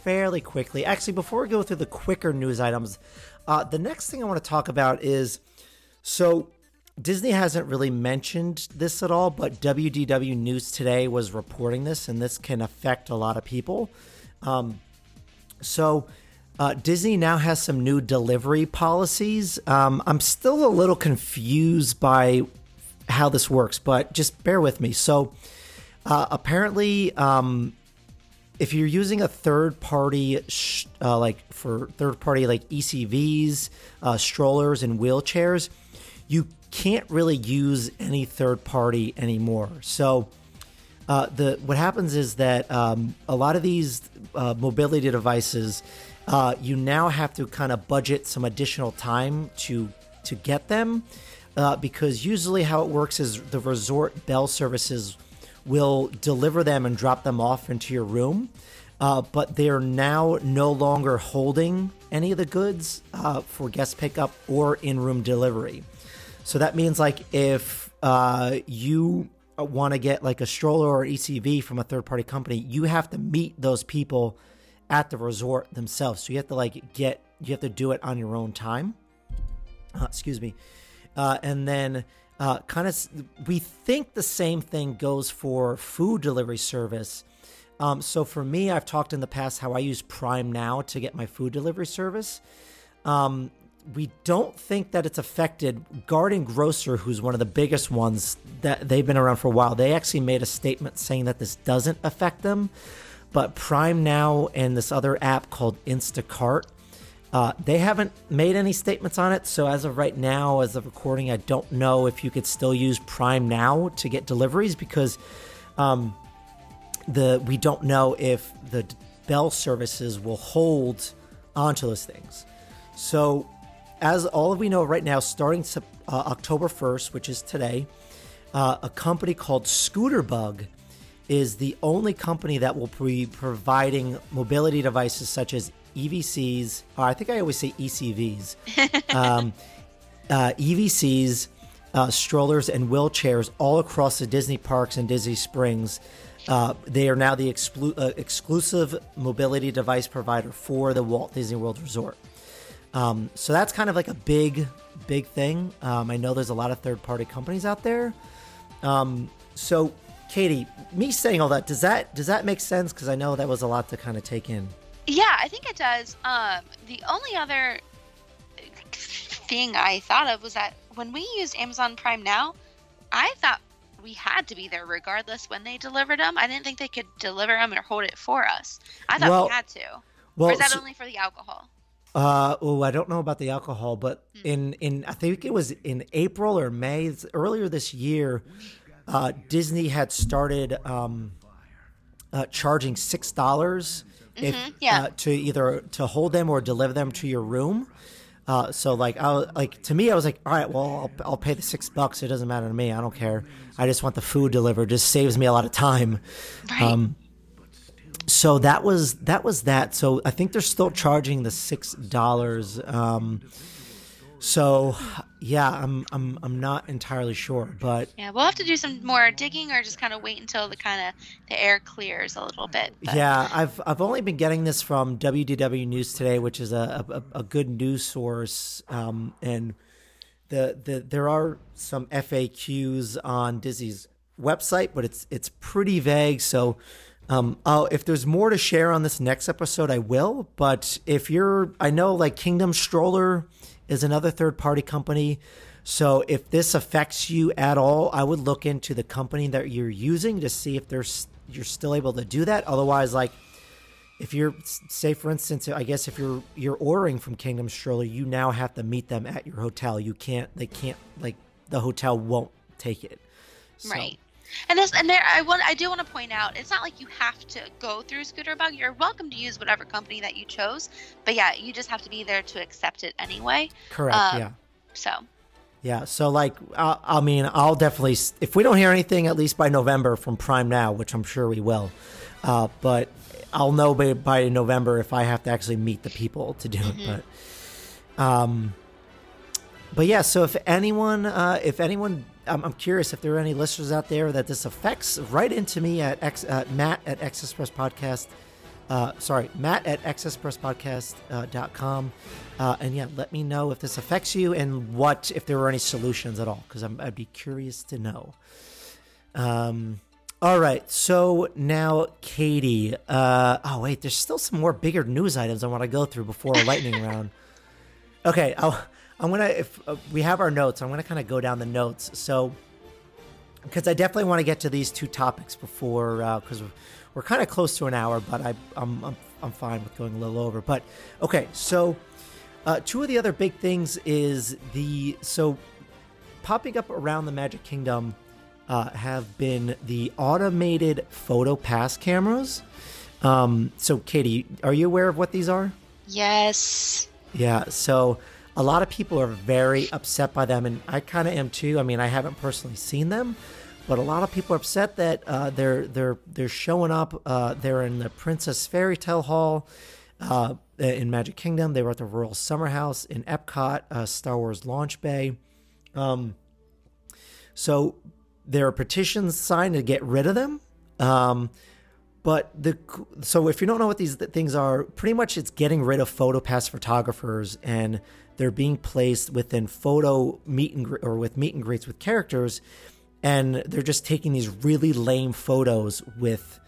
fairly quickly. Actually, before we go through the quicker news items, the next thing I want to talk about is, so Disney hasn't really mentioned this at all, but WDW News Today was reporting this, and this can affect a lot of people. Disney now has some new delivery policies. I'm still a little confused by how this works, but just bear with me. So apparently, if you're using a third party, like ECVs, strollers and wheelchairs, you can't really use any third party anymore. So what happens is that a lot of these mobility devices, you now have to kind of budget some additional time to get them, because usually how it works is the resort bell services will deliver them and drop them off into your room, but they are now no longer holding any of the goods for guest pickup or in-room delivery. So that means, like, if you want to get like a stroller or ECV from a third-party company, you have to meet those people at the resort themselves. So you have to do it on your own time. And then we think the same thing goes for food delivery service. So for me, I've talked in the past how I use Prime Now to get my food delivery service. We don't think that it's affected. Garden Grocer, who's one of the biggest ones, that they've been around for a while, they actually made a statement saying that this doesn't affect them. But Prime Now and this other app called Instacart, they haven't made any statements on it. So as of right now, as of recording, I don't know if you could still use Prime Now to get deliveries, because we don't know if the bell services will hold onto those things. So as all of we know right now, starting October 1st, which is today, a company called ScooterBug is the only company that will be providing mobility devices such as EVCs. I think I always say ECVs. EVCs, strollers, and wheelchairs all across the Disney parks and Disney Springs. They are now the exclusive mobility device provider for the Walt Disney World Resort. So that's kind of like a big, big thing. I know there's a lot of third-party companies out there. So Katie, me saying all that, does that make sense? Because I know that was a lot to kind of take in. Yeah, I think it does. The only other thing I thought of was that when we used Amazon Prime Now, I thought we had to be there regardless when they delivered them. I didn't think they could deliver them or hold it for us. I thought we had to. Or is that only for the alcohol? I don't know about the alcohol, but in I think it was in April or May, earlier this year, Disney had started charging $6 to either to hold them or deliver them to your room. To me, I was like, all right, well, I'll pay the $6. It doesn't matter to me. I don't care. I just want the food delivered. Just saves me a lot of time. Right. So that was that. So I think they're still charging the $6. So yeah, I'm not entirely sure, but yeah, we'll have to do some more digging or just kind of wait until the air clears a little bit. But. Yeah, I've only been getting this from WDW News Today, which is a good news source. And there are some FAQs on Disney's website, but it's pretty vague. So if there's more to share on this next episode, I will. But I know like Kingdom Stroller is another third-party company. So if this affects you at all, I would look into the company that you're using to see if you're still able to do that. Otherwise, like if you're, say for instance, I guess if you're ordering from Kingdom Stroller, you now have to meet them at your hotel. The hotel won't take it. So. Right. I do want to point out, it's not like you have to go through ScooterBug. You're welcome to use whatever company that you chose, but yeah, you just have to be there to accept it anyway. Correct. I'll definitely, if we don't hear anything at least by November from Prime Now, which I'm sure we will, but I'll know by November if I have to actually meet the people to do it. Mm-hmm. But But yeah, so if anyone, I'm curious if there are any listeners out there that this affects, write into me at Matt at XExpressPodcast.com. And yeah, let me know if this affects you and what, if there were any solutions at all, because I'd be curious to know. All right. So now, Katie, oh wait, there's still some more bigger news items I want to go through before a lightning round. Okay. I'm going to, if we have our notes, I'm going to kind of go down the notes. So, because I definitely want to get to these two topics before, because we're kind of close to an hour, but I'm fine with going a little over. But okay, so two of the other big things is so popping up around the Magic Kingdom have been the automated photo pass cameras. So Katie, are you aware of what these are? Yes. Yeah. So a lot of people are very upset by them, and I kind of am too. I mean, I haven't personally seen them, but a lot of people are upset that they're showing up. They're in the Princess Fairy Tale Hall in Magic Kingdom. They were at the Royal Summer House in Epcot, Star Wars Launch Bay. So there are petitions signed to get rid of them. So if you don't know what these things are, pretty much it's getting rid of PhotoPass photographers, and they're being placed within photo meet and greets with characters. And they're just taking these really lame photos with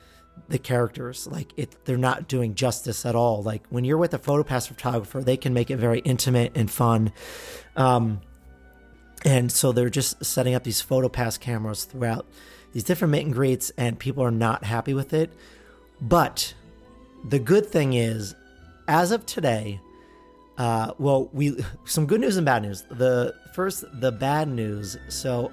the characters. Like, they're not doing justice at all. Like, when you're with a PhotoPass photographer, they can make it very intimate and fun. And so they're just setting up these PhotoPass cameras throughout these different meet and greets, and people are not happy with it. But the good thing is, as of today, some good news and bad news. The bad news. So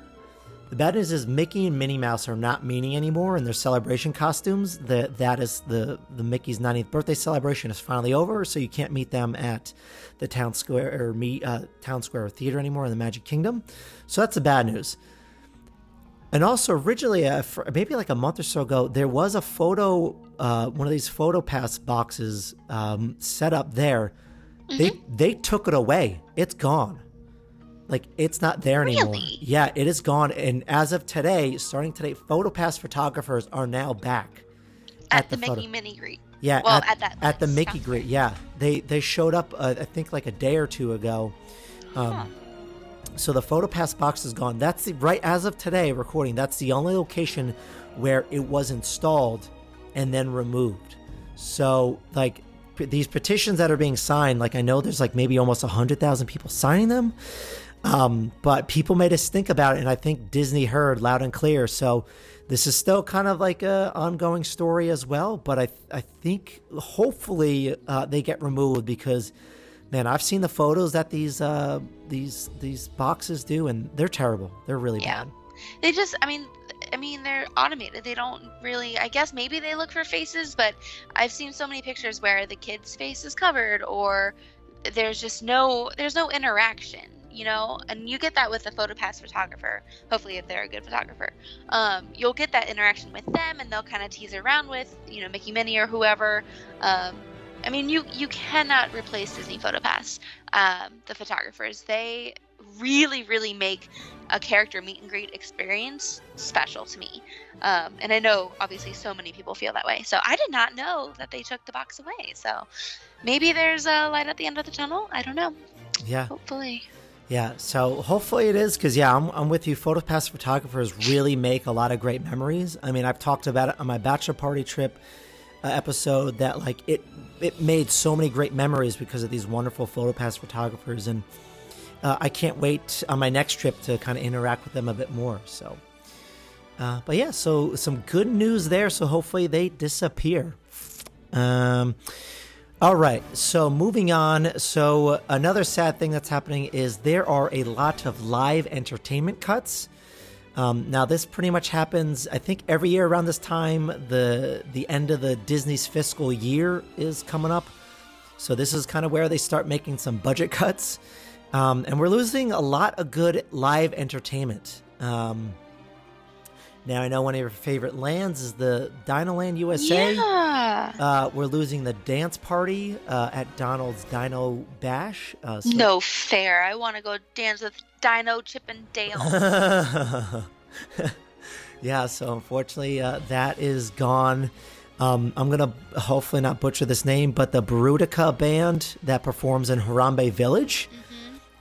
the bad news is Mickey and Minnie Mouse are not Meanie anymore in their celebration costumes. That is the Mickey's 90th birthday celebration is finally over, so you can't meet them at the Town Square Theater anymore in the Magic Kingdom. So that's the bad news. And also, originally, maybe like a month or so ago, there was a one of these PhotoPass boxes set up there. Mm-hmm. They took it away. It's gone. Like, it's not there anymore. Really? Yeah, it is gone. And as of today, starting today, PhotoPass photographers are now back at the Mickey Mini Greet. Yeah, well, at the Mickey Greet. Yeah, they showed up. I think like a day or two ago. So the PhotoPass box is gone. That's right as of today recording. That's the only location where it was installed and then removed. So like, these petitions that are being signed, like I know there's like maybe almost 100,000 people signing them. But people made us think about it, and I think Disney heard loud and clear. So this is still kind of like an ongoing story as well. But I think hopefully they get removed, because, man, I've seen the photos that these boxes do, and they're terrible. They're really bad. They just, I mean, they're automated. They don't really, I guess maybe they look for faces, but I've seen so many pictures where the kid's face is covered, or there's no interaction. You know, and you get that with a PhotoPass photographer. Hopefully, if they're a good photographer, you'll get that interaction with them, and they'll kind of tease around with, you know, Mickey, Minnie, or whoever. I mean, you cannot replace Disney PhotoPass. The photographers, they really, really make a character meet and greet experience special to me. And I know, obviously, so many people feel that way. So I did not know that they took the box away. So maybe there's a light at the end of the tunnel. I don't know. Yeah. Hopefully. Yeah, so hopefully it is, because, yeah, I'm with you. PhotoPass photographers really make a lot of great memories. I mean, I've talked about it on my bachelor party trip episode that, like, it made so many great memories because of these wonderful PhotoPass photographers. And I can't wait on my next trip to kind of interact with them a bit more. So, but, yeah, so some good news there. So hopefully they disappear. All right, so moving on. So another sad thing that's happening is there are a lot of live entertainment cuts. Now, this pretty much happens, I think, every year around this time. The end of the Disney's fiscal year is coming up. So this is kind of where they start making some budget cuts. And we're losing a lot of good live entertainment. Now, I know one of your favorite lands is the Dinoland USA. Yeah. We're losing the dance party at Donald's Dino Bash. So no fair. I want to go dance with Dino, Chip, and Dale. Yeah, so unfortunately, that is gone. I'm going to hopefully not butcher this name, but the Barutica band that performs in Harambe Village,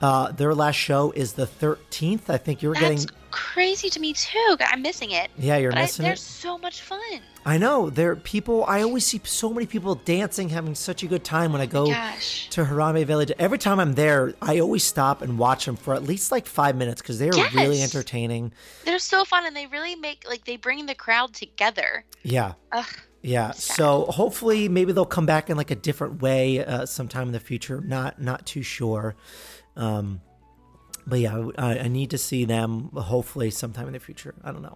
their last show is the 13th. I think you're getting... crazy to me too. I'm missing it. Yeah, you're missing it. They're so much fun. I know. They're people. I always see so many people dancing, having such a good time when I go to Harambe Village. Every time I'm there, I always stop and watch them for at least like 5 minutes because they're really entertaining. They're so fun, and they really make they bring the crowd together. Yeah. Ugh. Yeah, so hopefully maybe they'll come back in like a different way sometime in the future. Not too sure. But yeah, I need to see them hopefully sometime in the future. I don't know.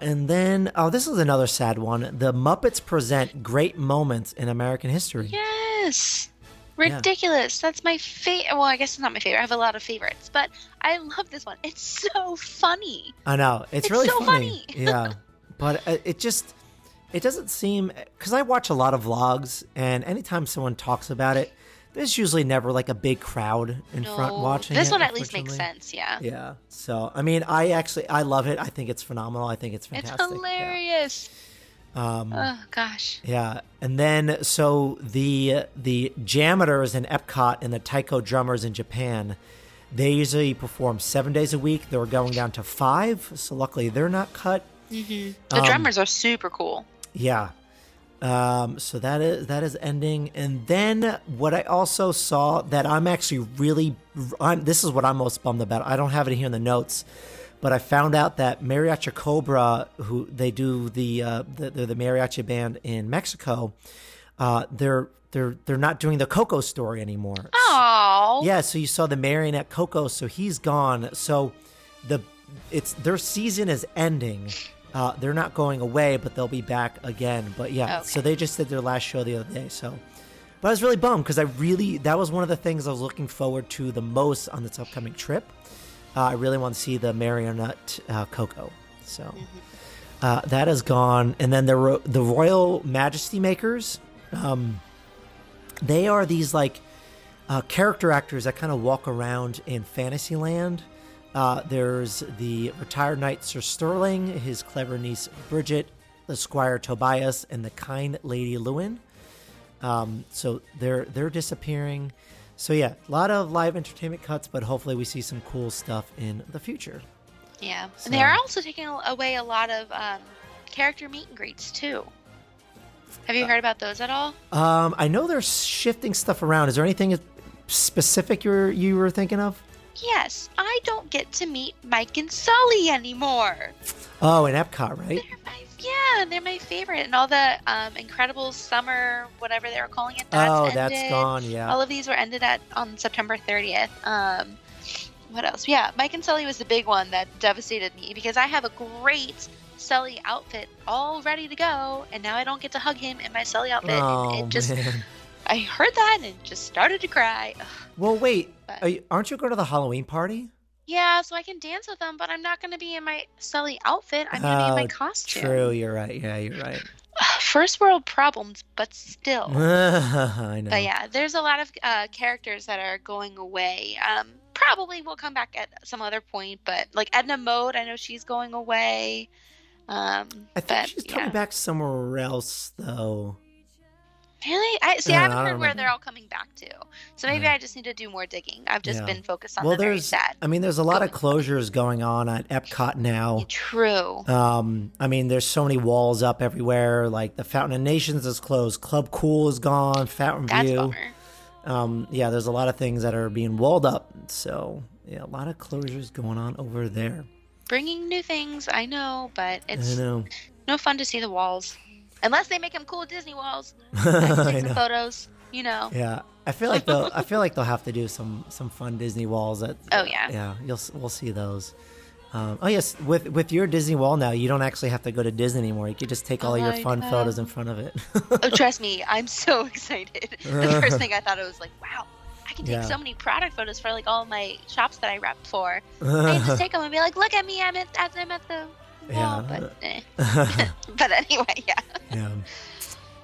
And then, oh, this is another sad one. The Muppets present great moments in American history. Yes. Ridiculous. Yeah. That's my favorite. Well, I guess it's not my favorite. I have a lot of favorites, but I love this one. It's so funny. I know. It's really so funny. Yeah. But it just... It doesn't seem, because I watch a lot of vlogs, and anytime someone talks about it, there's usually never like a big crowd in front watching. This one at least makes sense, yeah. Yeah. So, I mean, I love it. I think it's phenomenal. I think it's fantastic. It's hilarious. Yeah. Oh, gosh. Yeah. And then, so the Jammeters in Epcot and the Taiko Drummers in Japan, they usually perform 7 days a week. They were going down to 5, so luckily they're not cut. Mm-hmm. The drummers are super cool. Yeah. So that is ending. And then what I also saw that I'm actually really, this is what I'm most bummed about. I don't have it here in the notes, but I found out that Mariachi Cobra, who they do the mariachi band in Mexico, they're not doing the Coco story anymore. Oh. Yeah. So you saw the marionette Coco. So he's gone. So their season is ending. They're not going away, but they'll be back again. But yeah, so they just did their last show the other day. So, but I was really bummed because that was one of the things I was looking forward to the most on this upcoming trip. I really want to see the marionette Coco. So that is gone. And then the Royal Majesty Makers, they are these character actors that kind of walk around in Fantasyland. There's the retired knight Sir Sterling, his clever niece Bridget, the Squire Tobias, and the kind Lady Lewin. So they're disappearing. So yeah, a lot of live entertainment cuts, but hopefully we see some cool stuff in the future. Yeah, so, and they are also taking away a lot of character meet and greets too. Have you heard about those at all? I know they're shifting stuff around. Is there anything specific you were thinking of? Yes, I don't get to meet Mike and Sully anymore. Oh, in Epcot, right? They're my favorite. And all the incredible summer, whatever they were calling it, that's gone, yeah. All of these were ended on September 30th. What else? Yeah, Mike and Sully was the big one that devastated me because I have a great Sully outfit all ready to go, and now I don't get to hug him in my Sully outfit. Oh, and it just... Man. I heard that and just started to cry. Ugh. Well, wait. Aren't you going to the Halloween party? Yeah, so I can dance with them, but I'm not going to be in my Sully outfit. I'm going to be in my costume. True, you're right. Yeah, you're right. First world problems, but still. I know. But yeah, there's a lot of characters that are going away. Probably will come back at some other point, but like Edna Mode, I know she's going away. I think she's coming back somewhere else, though. Really? I haven't heard where they're all coming back to. So maybe I just need to do more digging. I've just been focused on the very sad. I mean, there's a lot of closures going on at Epcot now. True. I mean, there's so many walls up everywhere. Like the Fountain of Nations is closed. Club Cool is gone. Fountain View. That's bummer. Yeah, there's a lot of things that are being walled up. So yeah, a lot of closures going on over there. Bringing new things, I know, but it's no fun to see the walls. Unless they make them cool Disney walls, take some photos, Yeah, I feel like they'll have to do some fun Disney walls. We'll see those. Oh yes, with your Disney wall now, you don't actually have to go to Disney anymore. You can just take all your fun photos in front of it. Oh, trust me, I'm so excited. The first thing I thought it was like, wow, I can take so many product photos for like all my shops that I rep for. I can just take them and be like, look at me, I'm at the Yeah. Well, but, but anyway, yeah.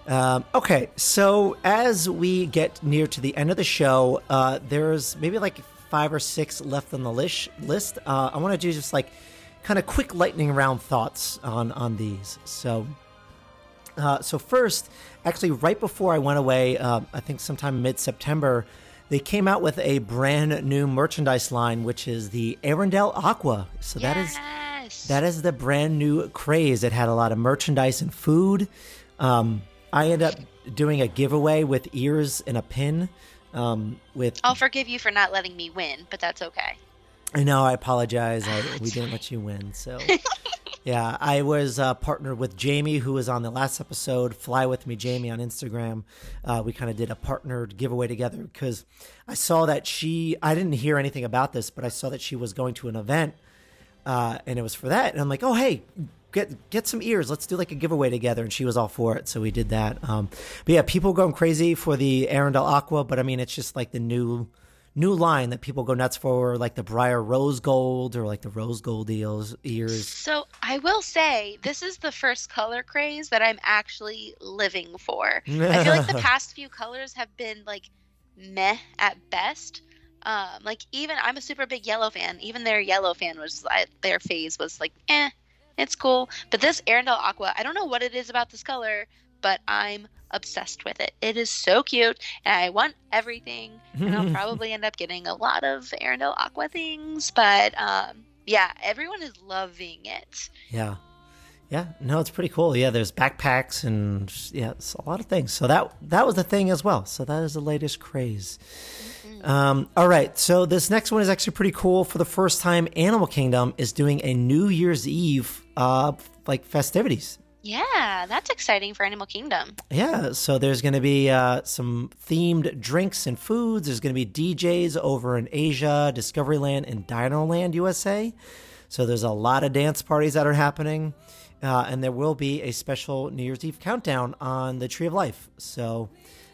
Yeah. Okay, so as we get near to the end of the show, there's maybe like 5 or 6 left on the list. I want to do just like kind of quick lightning round thoughts on these. So, so first, actually, right before I went away, I think sometime mid-September, they came out with a brand new merchandise line, which is the Arendelle Aqua. So yes. that is the brand new craze. It had a lot of merchandise and food. I ended up doing a giveaway with ears and a pin. I'll forgive you for not letting me win, but that's okay. I know. I apologize. We didn't let you win. So, yeah, I was partnered with Jamie, who was on the last episode, Fly With Me Jamie on Instagram. We kind of did a partnered giveaway together because I saw that I didn't hear anything about this, but I saw that she was going to an event and it was for that. And I'm like, oh, hey. Get some ears. Let's do like a giveaway together. And she was all for it. So we did that. But yeah, people going crazy for the Arendelle Aqua. But I mean, it's just like the new line that people go nuts for, like the Briar Rose Gold or like the Rose Gold ears. So I will say this is the first color craze that I'm actually living for. I feel like the past few colors have been like meh at best. Like even I'm a super big yellow fan. Even their yellow fan their phase was like, eh. It's cool. But this Arendelle Aqua, I don't know what it is about this color, but I'm obsessed with it. It is so cute, and I want everything, and I'll probably end up getting a lot of Arendelle Aqua things. But, yeah, everyone is loving it. Yeah. Yeah. No, it's pretty cool. Yeah, there's backpacks and, yeah, it's a lot of things. So that was the thing as well. So that is the latest craze. All right, so this next one is actually pretty cool. For the first time, Animal Kingdom is doing a New Year's Eve like festivities. Yeah, that's exciting for Animal Kingdom. Yeah, so there's going to be some themed drinks and foods. There's going to be DJs over in Asia, Discoveryland, and Dinoland USA. So there's a lot of dance parties that are happening. And there will be a special New Year's Eve countdown on the Tree of Life. So...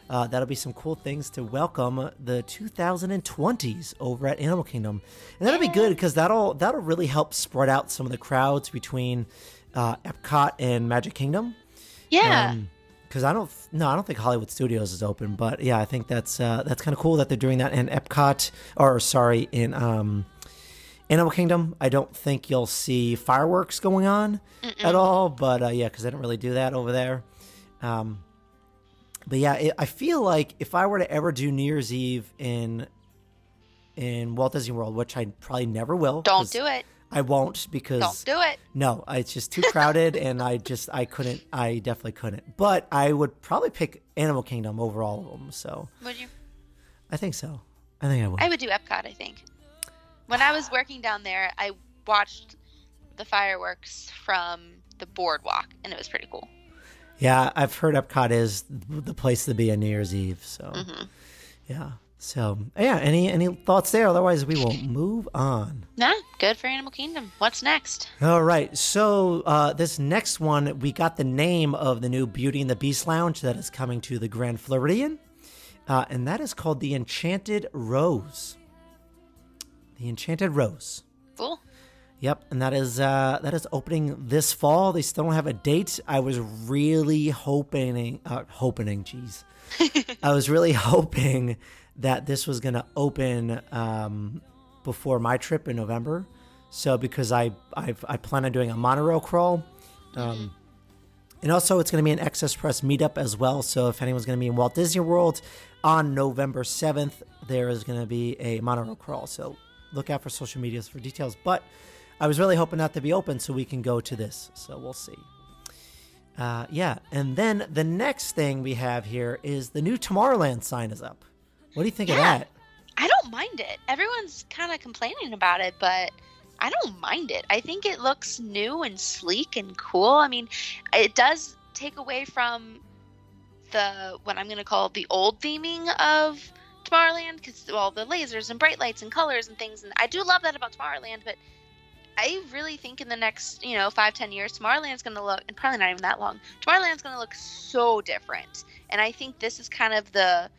that'll be some cool things to welcome the 2020s over at Animal Kingdom. And that'll be good because that'll really help spread out some of the crowds between Epcot and Magic Kingdom. Yeah. Because I don't think Hollywood Studios is open. But, yeah, I think that's kind of cool that they're doing that in Epcot – or, sorry, in Animal Kingdom. I don't think you'll see fireworks going on at all. But, yeah, because they don't really do that over there. But yeah, I feel like if I were to ever do New Year's Eve in Walt Disney World, which I probably never will. Don't do it. I won't because don't do it. No, it's just too crowded, and I definitely couldn't. But I would probably pick Animal Kingdom over all of them. So would you? I think so. I think I would. I would do Epcot. I think when I was working down there, I watched the fireworks from the boardwalk, and it was pretty cool. Yeah, I've heard Epcot is the place to be on New Year's Eve. So, yeah. So, yeah, any thoughts there? Otherwise, we will move on. Nah, good for Animal Kingdom. What's next? All right. So, this next one, we got the name of the new Beauty and the Beast Lounge that is coming to the Grand Floridian. And that is called the Enchanted Rose. The Enchanted Rose. Cool. Yep, and that is opening this fall. They still don't have a date. I was really hoping that this was going to open before my trip in November. So because I plan on doing a monorail crawl, and also it's going to be an Excess Press meetup as well. So if anyone's going to be in Walt Disney World on November 7th, there is going to be a monorail crawl. So look out for social medias for details, but. I was really hoping not to be open so we can go to this. So we'll see. Yeah. And then the next thing we have here is the new Tomorrowland sign is up. What do you think of that? I don't mind it. Everyone's kind of complaining about it, but I don't mind it. I think it looks new and sleek and cool. I mean, it does take away from what I'm going to call the old theming of Tomorrowland because, well, the lasers and bright lights and colors and things. And I do love that about Tomorrowland, but I really think in the next, 5-10 years, Tomorrowland's going to look, and probably not even that long, Tomorrowland's going to look so different. And I think this is kind of the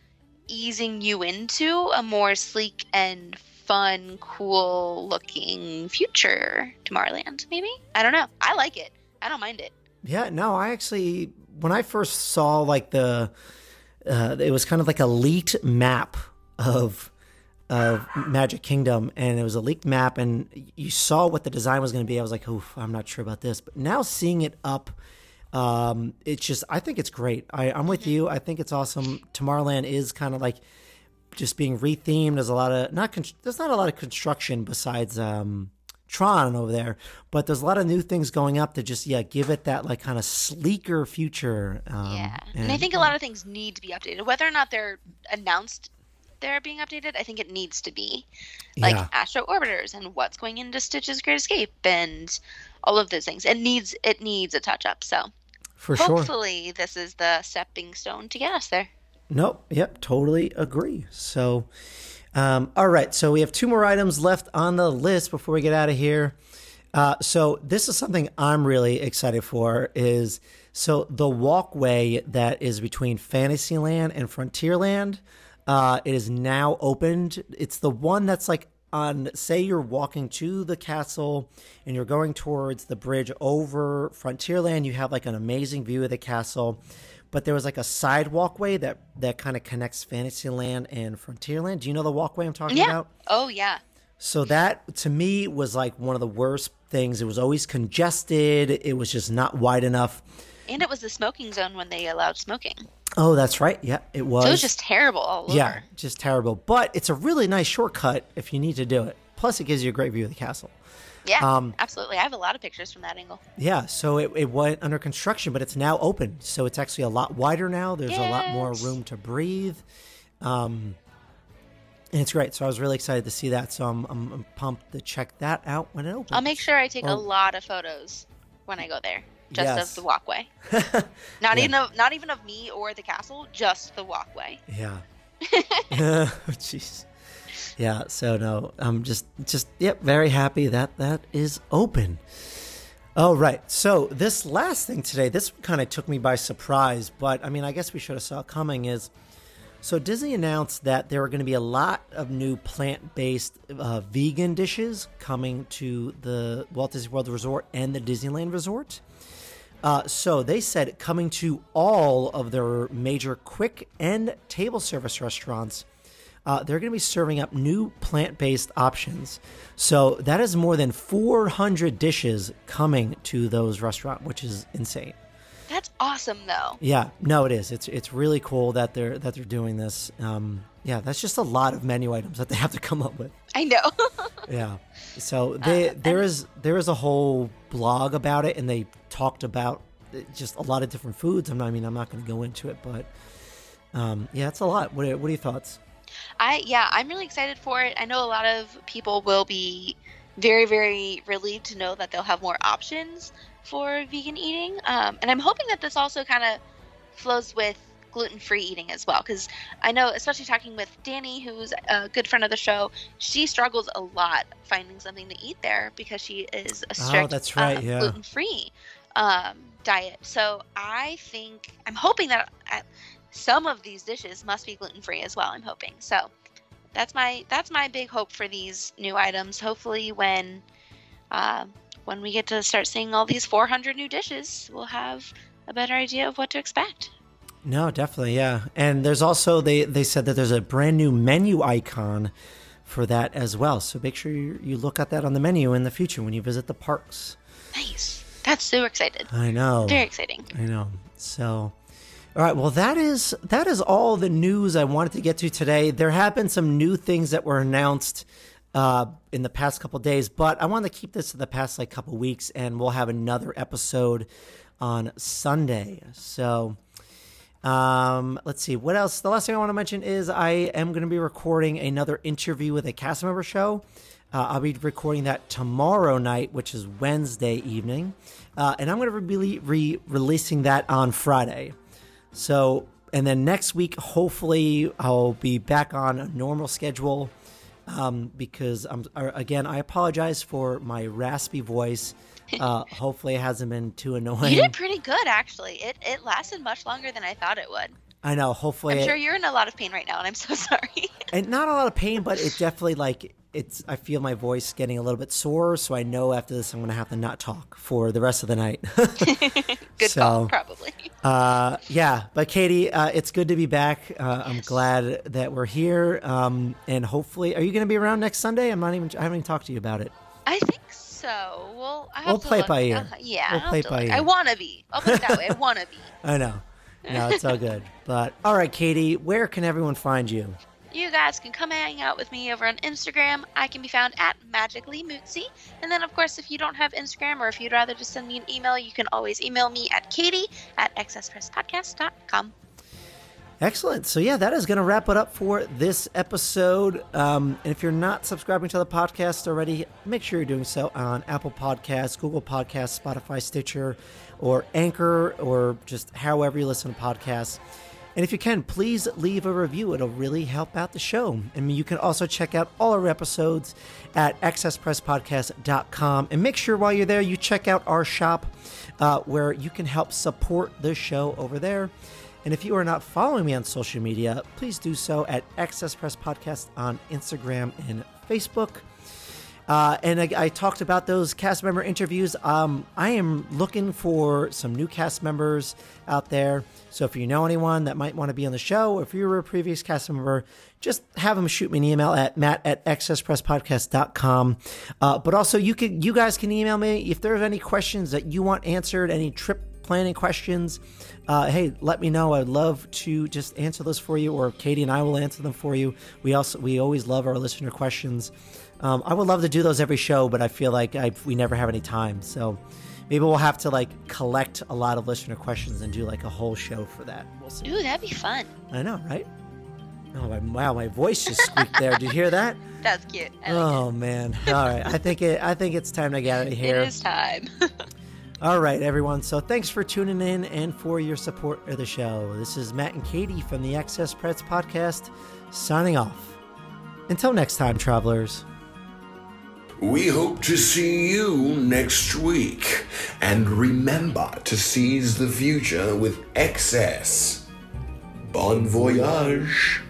easing you into a more sleek and fun, cool looking future Tomorrowland, maybe? I don't know. I like it. I don't mind it. Yeah, no, I actually, when I first saw like the, it was kind of like a leaked map of Magic Kingdom, and it was a leaked map, and you saw what the design was going to be. I was like, oof, I'm not sure about this. But now seeing it up, it's just, I think it's great. I'm with you. I think it's awesome. Tomorrowland is kind of like just being rethemed. There's a lot of there's not a lot of construction besides Tron over there, but there's a lot of new things going up to just give it that like kind of sleeker future. And I think a lot of things need to be updated, whether or not they're announced. They're being updated. I think it needs to be like Astro Orbiters and what's going into Stitch's Great Escape and all of those things. It needs a touch up. So for sure, hopefully this is the stepping stone to get us there. Nope. Yep. Totally agree. So, all right. So we have two more items left on the list before we get out of here. So this is something I'm really excited for is the walkway that is between Fantasyland and Frontierland. It is now opened. It's the one that's like on, say you're walking to the castle and you're going towards the bridge over Frontierland. You have like an amazing view of the castle, but there was like a side walkway that kind of connects Fantasyland and Frontierland. Do you know the walkway I'm talking about? Oh yeah. So that to me was like one of the worst things. It was always congested. It was just not wide enough. And it was the smoking zone when they allowed smoking. Oh, that's right. Yeah, it was. So it was just terrible all over. Yeah, just terrible. But it's a really nice shortcut if you need to do it. Plus, it gives you a great view of the castle. Yeah, absolutely. I have a lot of pictures from that angle. Yeah, so it went under construction, but it's now open. So it's actually a lot wider now. There's a lot more room to breathe. And it's great. So I was really excited to see that. So I'm pumped to check that out when it opens. I'll make sure I take a lot of photos when I go there. Of the walkway. Not even of me or the castle, just the walkway. Yeah. Jeez. Yeah, so no, I'm just very happy that is open. All right. So this last thing today, this kind of took me by surprise, but I mean, I guess we should have saw it coming so Disney announced that there are going to be a lot of new plant-based vegan dishes coming to the Walt Disney World Resort and the Disneyland Resort. So they said coming to all of their major quick and table service restaurants, they're going to be serving up new plant-based options. So that is more than 400 dishes coming to those restaurants, which is insane. That's awesome, though. Yeah, no, it is. It's really cool that they're doing this. That's just a lot of menu items that they have to come up with. I know. Yeah. So there is a whole blog about it, and they talked about just a lot of different foods. I'm not going to go into it, but it's a lot. What are your thoughts? I'm really excited for it. I know a lot of people will be very, very relieved to know that they'll have more options for vegan eating, and I'm hoping that this also kind of flows with gluten-free eating as well, because I know, especially talking with Danny, who's a good friend of the show, she struggles a lot finding something to eat there because she is a strict gluten-free diet. So I'm hoping that some of these dishes must be gluten-free as well. I'm hoping so. That's my big hope for these new items. Hopefully, when we get to start seeing all these 400 new dishes, we'll have a better idea of what to expect. No, definitely, yeah. And there's also, they said that there's a brand new menu icon for that as well. So make sure you look at that on the menu in the future when you visit the parks. Nice. That's so excited. I know. Very exciting. I know. So, all right. Well, that is all the news I wanted to get to today. There have been some new things that were announced in the past couple of days, but I want to keep this to the past like couple of weeks, and we'll have another episode on Sunday. So let's see what else. The last thing I want to mention is I am going to be recording another interview with a cast member show. I'll be recording that tomorrow night, which is Wednesday evening, and I'm going to be releasing that on Friday. So, and then next week, hopefully, I'll be back on a normal schedule. Because I apologize for my raspy voice. Hopefully it hasn't been too annoying. You did pretty good, actually. It lasted much longer than I thought it would. I know. Hopefully, I'm sure you're in a lot of pain right now, and I'm so sorry. And not a lot of pain, but it definitely like it's, I feel my voice getting a little bit sore, so I know after this I'm going to have to not talk for the rest of the night. Good call, probably. Yeah, but Katie, it's good to be back. I'm glad that we're here, and hopefully, are you going to be around next Sunday? I haven't even talked to you about it. I think so. Well, I have we'll to play look. It by ear. Yeah, we'll play it by ear. I want to be. I'll put it that way. I want to be. I know. No, it's all good. But all right, Katie, where can everyone find you? You guys can come hang out with me over on Instagram. I can be found at magicallymootsie. And then, of course, if you don't have Instagram or if you'd rather just send me an email, you can always email me at katie@accesspresspodcast.com. Excellent. So, yeah, that is going to wrap it up for this episode. And if you're not subscribing to the podcast already, make sure you're doing so on Apple Podcasts, Google Podcasts, Spotify, Stitcher, or Anchor, or just however you listen to podcasts. And if you can, please leave a review. It'll really help out the show. And you can also check out all our episodes at accesspresspodcast.com. And make sure while you're there, you check out our shop where you can help support the show over there. And if you are not following me on social media, please do so at Access Press Podcast on Instagram and Facebook. And I talked about those cast member interviews. I am looking for some new cast members out there. So if you know anyone that might want to be on the show, or if you were a previous cast member, just have them shoot me an email at matt@accesspresspodcast.com. But also you guys can email me if there are any questions that you want answered, any trip planning questions. Hey, let me know. I'd love to just answer those for you, or Katie and I will answer them for you. We always love our listener questions. I would love to do those every show, but I feel like we never have any time. So maybe we'll have to collect a lot of listener questions and do a whole show for that. We'll see. Ooh, that'd be fun. I know, right? Oh, wow, my voice just squeaked there. Did you hear that? That's cute. Man. All right. I think it's time to get out of here. It is time. All right, everyone. So thanks for tuning in and for your support of the show. This is Matt and Katie from the Access Press Podcast signing off. Until next time, travelers. We hope to see you next week. And remember to seize the future with excess. Bon voyage.